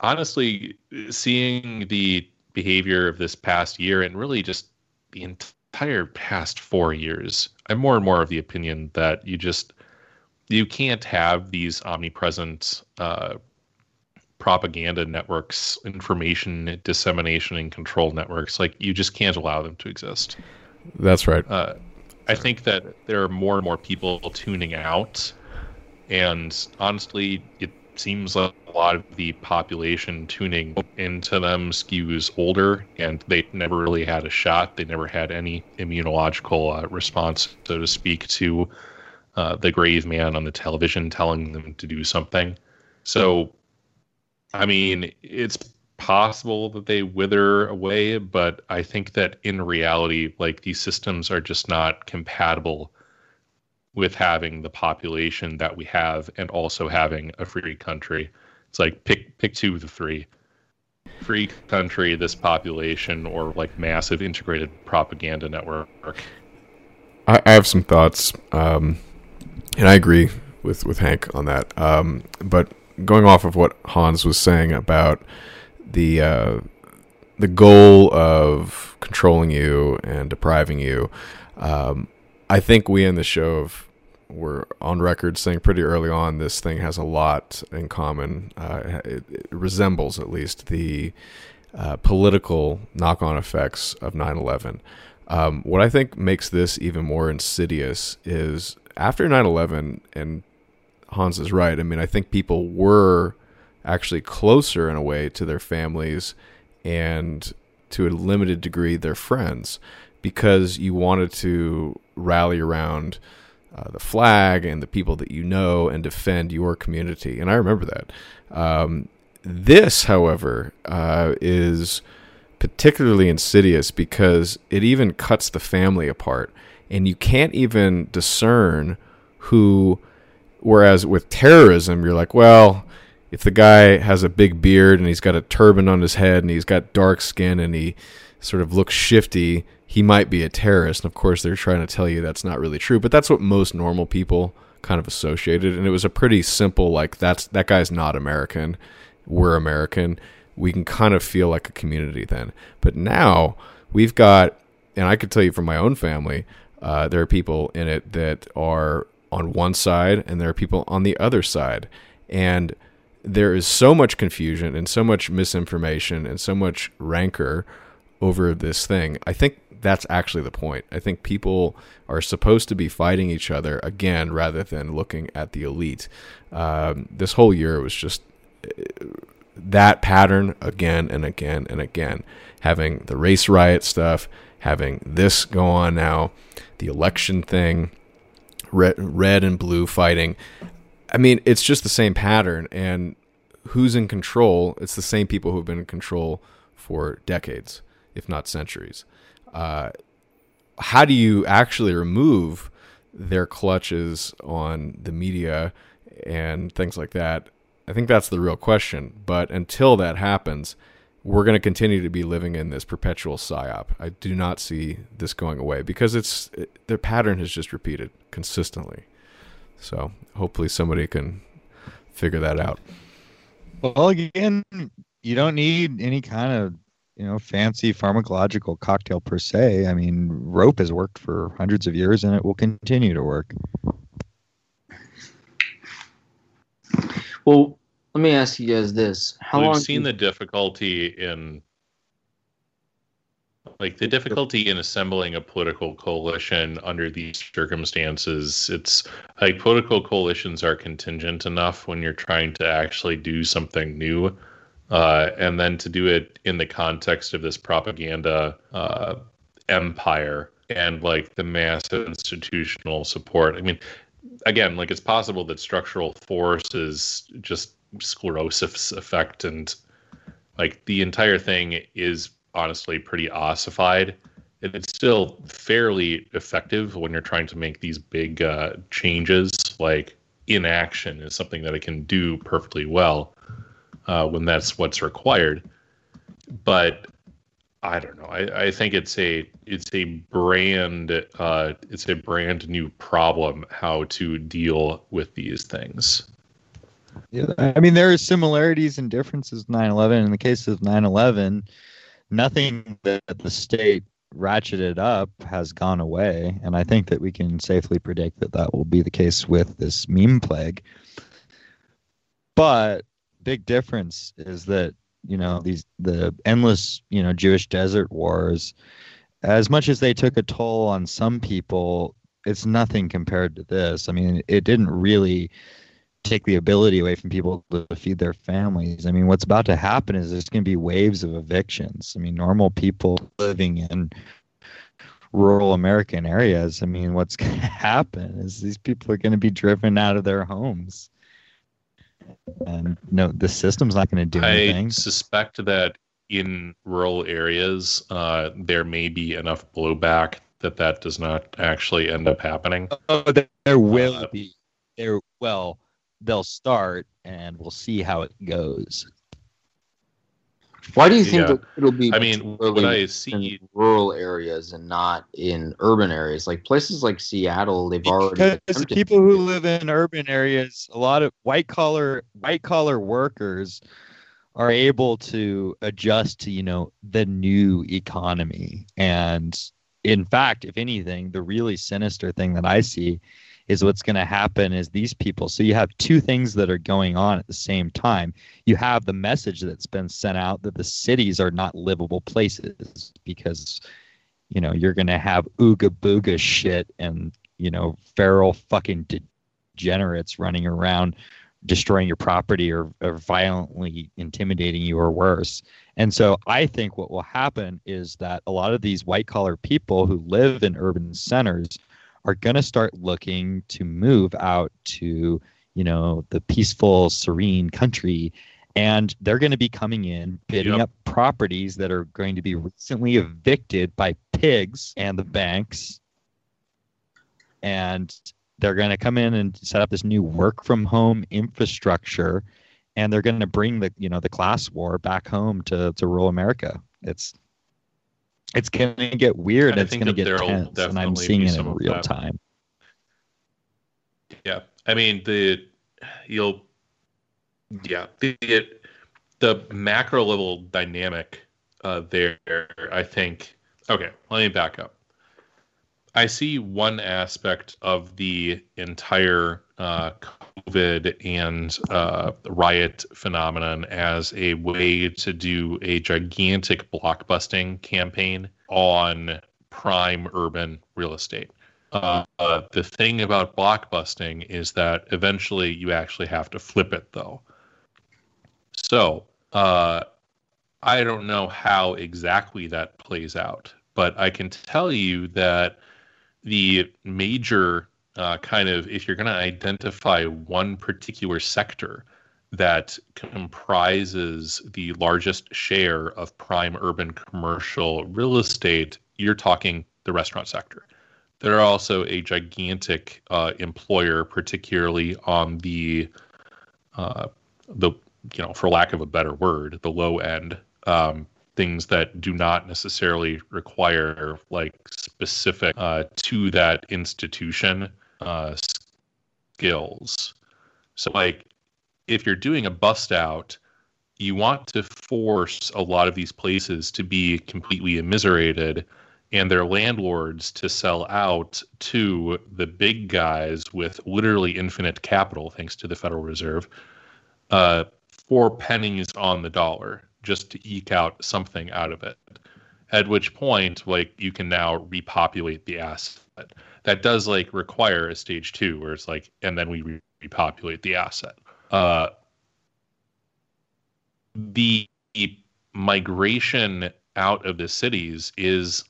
honestly, seeing the behavior of this past year and really just the entire past four years, I'm more and more of the opinion that you just, you can't have these omnipresent uh, propaganda networks, information dissemination and control networks. Like, you just can't allow them to exist. That's right. Uh, I think that there are more and more people tuning out And honestly, it seems like a lot of the population tuning into them skews older, and they never really had a shot. They never had any immunological uh, response, so to speak, to uh, the grave man on the television telling them to do something. So, I mean, it's possible that they wither away, but I think that in reality, like, these systems are just not compatible with having the population that we have and also having a free country. It's like pick pick two of the three. Free country, this population, or like massive integrated propaganda network. I, I have some thoughts, um, and I agree with, with Hank on that. Um, but going off of what Hans was saying about the uh, the goal of controlling you and depriving you, um, I think we in the show have, were on record saying pretty early on this thing has a lot in common. Uh, it, it resembles at least the uh, political knock-on effects of nine eleven. Um, what I think makes this even more insidious is after nine eleven, and Hans is right, I mean, I think people were actually closer in a way to their families and to a limited degree their friends, because you wanted to rally around uh, the flag and the people that you know and defend your community. And I remember that. Um, this, however, uh, is particularly insidious because it even cuts the family apart. And you can't even discern who, whereas with terrorism, you're like, well, if the guy has a big beard and he's got a turban on his head and he's got dark skin and he sort of looks shifty, he might be a terrorist. And of course they're trying to tell you that's not really true, but that's what most normal people kind of associated. And it was a pretty simple, like, that's, that guy's not American. We're American. We can kind of feel like a community then. But now we've got, and I could tell you from my own family, uh, there are people in it that are on one side and there are people on the other side. And there is so much confusion and so much misinformation and so much rancor over this thing. I think that's actually the point. I think people are supposed to be fighting each other again, rather than looking at the elite. Um, this whole year was just that pattern again and again and again, having the race riot stuff, having this go on now, the election thing, red, red and blue fighting. I mean, it's just the same pattern, and who's in control? It's the same people who've been in control for decades, if not centuries. Uh, how do you actually remove their clutches on the media and things like that? I think that's the real question. But until that happens, we're going to continue to be living in this perpetual psyop. I do not see this going away because it's it, their pattern has just repeated consistently. So hopefully somebody can figure that out. Well, again, you don't need any kind of, you know, fancy pharmacological cocktail per se. I mean, rope has worked for hundreds of years and it will continue to work. Well, let me ask you guys this. How We've long seen you... the difficulty in like the difficulty in assembling a political coalition under these circumstances. It's like political coalitions are contingent enough when you're trying to actually do something new. Uh, and then to do it in the context of this propaganda uh, empire and like the massive institutional support. I mean, again, like it's possible that structural force is just sclerosis effect, and like the entire thing is honestly pretty ossified. It's still fairly effective when you're trying to make these big uh, changes. Like inaction is something that it can do perfectly well. Uh, when that's what's required. But I don't know. I, I think it's a it's a brand uh, it's a brand new problem how to deal with these things. Yeah, I mean there are similarities and differences in nine eleven. In the case of nine eleven, nothing that the state ratcheted up has gone away, and I think that we can safely predict that that will be the case with this meme plague. But big difference is that, you know, these the endless, you know, Jewish desert wars, as much as they took a toll on some people, it's nothing compared to this. I mean, it didn't really take the ability away from people to feed their families. I mean, what's about to happen is there's going to be waves of evictions. I mean, normal people living in rural American areas, I mean, what's going to happen is these people are going to be driven out of their homes. And no, the system's not going to do anything. I suspect that in rural areas, uh, there may be enough blowback that that does not actually end up happening. Oh, there, there will uh, be. There, well, they'll start, and we'll see how it goes. Why do you think yeah. that it'll be? I mean, what I see in rural areas and not in urban areas, like places like Seattle, they've already. Because people who live in urban areas, a lot of white collar white collar workers are able to adjust to, you know, the new economy. And in fact, if anything, the really sinister thing that I see is what's going to happen is these people. So you have two things that are going on at the same time. You have the message that's been sent out that the cities are not livable places because, you know, you're going to have ooga booga shit and, you know, feral fucking degenerates running around destroying your property or, or violently intimidating you or worse. And so I think what will happen is that a lot of these white collar people who live in urban centers are going to start looking to move out to, you know, the peaceful, serene country. And they're going to be coming in, bidding yep. up properties that are going to be recently evicted by pigs and the banks. And they're going to come in and set up this new work from home infrastructure. And they're going to bring the, you know, the class war back home to, to rural America. It's, It's going to get weird. It's going to get tense, and I'm seeing it in real time. Yeah, I mean the you'll yeah the it, the macro level dynamic uh, there. I think okay. Let me back up. I see one aspect of the entire uh, COVID and uh, riot phenomenon as a way to do a gigantic blockbusting campaign on prime urban real estate. Uh, uh, the thing about blockbusting is that eventually you actually have to flip it, though. So uh, I don't know how exactly that plays out, but I can tell you that the major uh, kind of, if you're going to identify one particular sector that comprises the largest share of prime urban commercial real estate, you're talking the restaurant sector. They're also a gigantic uh, employer, particularly on the, uh, the you know, for lack of a better word, the low end. Um, things that do not necessarily require like specific uh, to that institution uh, skills. So like if you're doing a bust out, you want to force a lot of these places to be completely immiserated and their landlords to sell out to the big guys with literally infinite capital, thanks to the Federal Reserve, uh, for pennies on the dollar, just to eke out something out of it, at which point, like, you can now repopulate the asset. That does, like, require a stage two where it's like, and then we re- repopulate the asset. Uh, the migration out of the cities is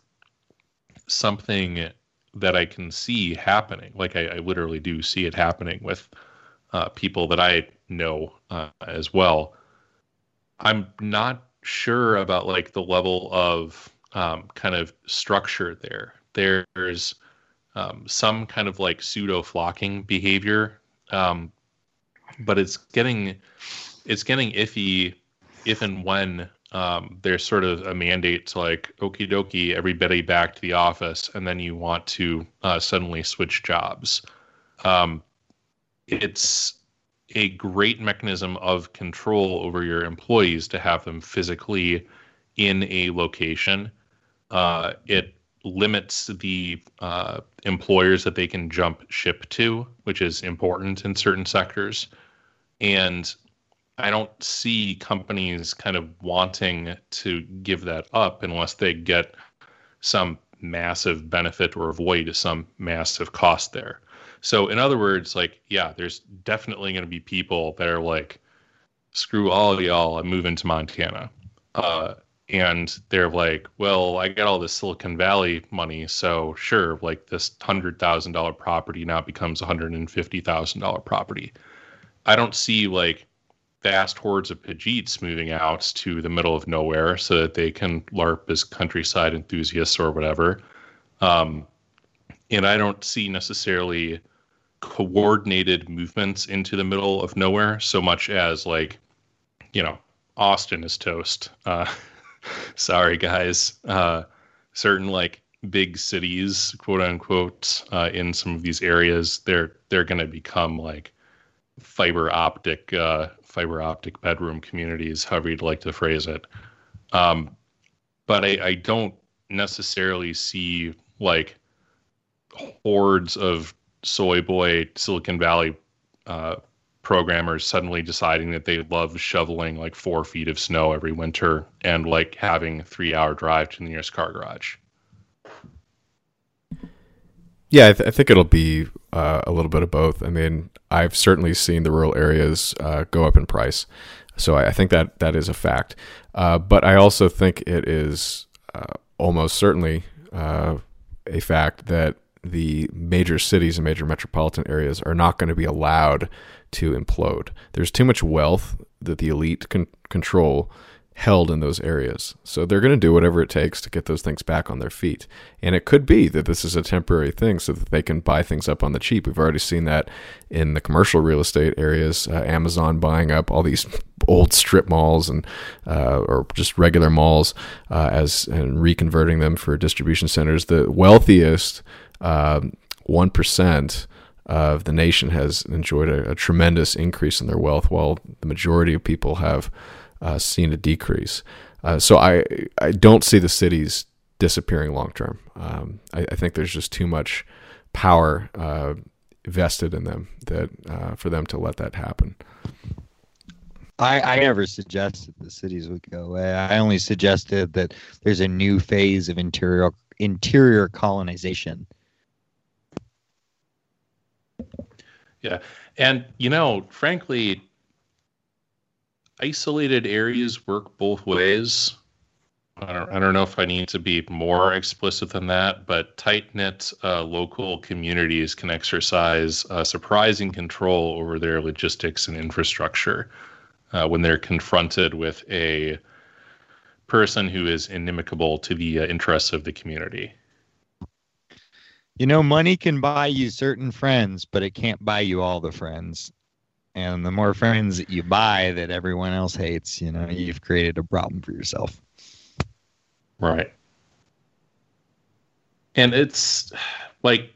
something that I can see happening. Like, I, I literally do see it happening with uh, people that I know uh, as well. I'm not sure about like the level of um, kind of structure there. There's um, some kind of like pseudo flocking behavior, um, but it's getting it's getting iffy if and when um, there's sort of a mandate to like okie dokie everybody back to the office, and then you want to uh, suddenly switch jobs. Um, it's a great mechanism of control over your employees to have them physically in a location. Uh, it limits the uh, employers that they can jump ship to, which is important in certain sectors. And I don't see companies kind of wanting to give that up unless they get some massive benefit or avoid some massive cost there. So in other words, like, yeah, there's definitely going to be people that are like, screw all of y'all, I'm moving to Montana. Uh, and they're like, well, I got all this Silicon Valley money, so sure, like this one hundred thousand dollars property now becomes one hundred fifty thousand dollars property. I don't see like vast hordes of Pajits moving out to the middle of nowhere so that they can LARP as countryside enthusiasts or whatever. Um, and I don't see necessarily coordinated movements into the middle of nowhere so much as like, you know, Austin is toast. Uh, sorry, guys. Uh, certain like big cities, quote unquote, uh, in some of these areas, they're they're going to become like fiber optic, uh, fiber optic bedroom communities, however you'd like to phrase it. Um, but I, I don't necessarily see like hordes of soy boy Silicon Valley uh, programmers suddenly deciding that they love shoveling like four feet of snow every winter and like having a three hour drive to the nearest car garage. Yeah, I, th- I think it'll be uh, a little bit of both. I mean, I've certainly seen the rural areas uh, go up in price. So I, I think that that is a fact. Uh, but I also think it is uh, almost certainly uh, a fact that the major cities and major metropolitan areas are not going to be allowed to implode. There's too much wealth that the elite can control held in those areas. So they're going to do whatever it takes to get those things back on their feet. And it could be that this is a temporary thing so that they can buy things up on the cheap. We've already seen that in the commercial real estate areas, uh, Amazon buying up all these old strip malls and uh, or just regular malls uh, as and reconverting them for distribution centers. The wealthiest um, one percent of the nation has enjoyed a, a tremendous increase in their wealth, while the majority of people have Uh, seen a decrease. Uh, so I I don't see the cities disappearing long term. Um, I, I think there's just too much power uh, vested in them that uh, for them to let that happen. I, I never suggested the cities would go away. I only suggested that there's a new phase of interior interior colonization. Yeah, and you know, frankly, isolated areas work both ways. I don't, I don't know if I need to be more explicit than that, but tight-knit uh, local communities can exercise uh, surprising control over their logistics and infrastructure uh, when they're confronted with a person who is inimical to the uh, interests of the community. You know, money can buy you certain friends, but it can't buy you all the friends. And the more friends that you buy that everyone else hates, you know, you've created a problem for yourself. Right. And it's like,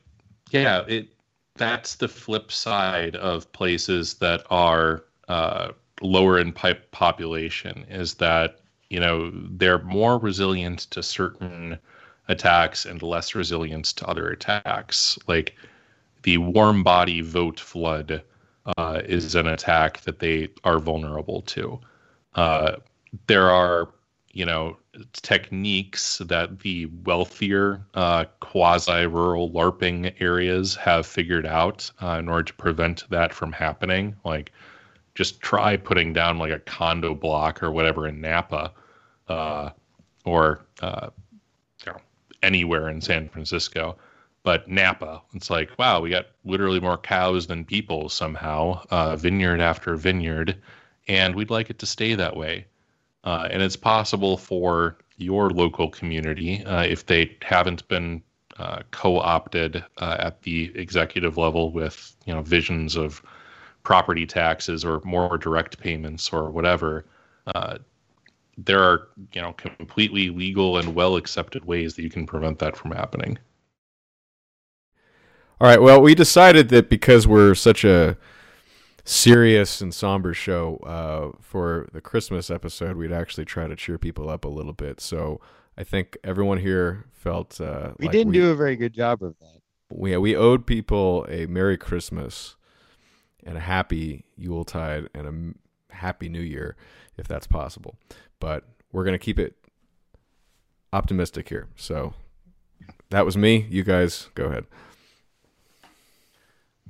yeah, it that's the flip side of places that are uh, lower in population is that, you know, they're more resilient to certain attacks and less resilient to other attacks. Like the warm body vote flood Uh, is an attack that they are vulnerable to. Uh, there are, you know, techniques that the wealthier uh, quasi-rural LARPing areas have figured out uh, in order to prevent that from happening. Like, just try putting down like a condo block or whatever in Napa, uh, or uh, you know, anywhere in San Francisco. But Napa, it's like, wow, we got literally more cows than people somehow, uh, vineyard after vineyard, and we'd like it to stay that way. Uh, and it's possible for your local community, uh, if they haven't been uh, co-opted uh, at the executive level with, you know, visions of property taxes or more direct payments or whatever, uh, there are, you know, completely legal and well-accepted ways that you can prevent that from happening. All right, well, we decided that because we're such a serious and somber show uh, for the Christmas episode, we'd actually try to cheer people up a little bit. So I think everyone here felt uh, we like didn't we, do a very good job of that. We, we owed people a Merry Christmas and a Happy Yuletide and a Happy New Year, if that's possible. But we're going to keep it optimistic here. So that was me. You guys, go ahead.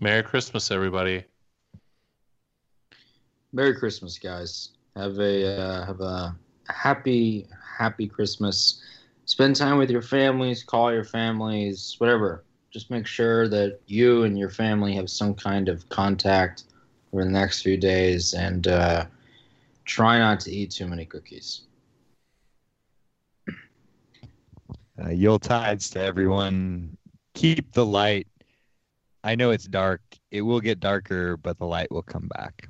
Merry Christmas, everybody. Merry Christmas, guys. Have a uh, have a happy, happy Christmas. Spend time with your families, call your families, whatever. Just make sure that you and your family have some kind of contact over the next few days, and uh, try not to eat too many cookies. Uh, Yoletides to everyone. Keep the light. I know it's dark. It will get darker, but the light will come back.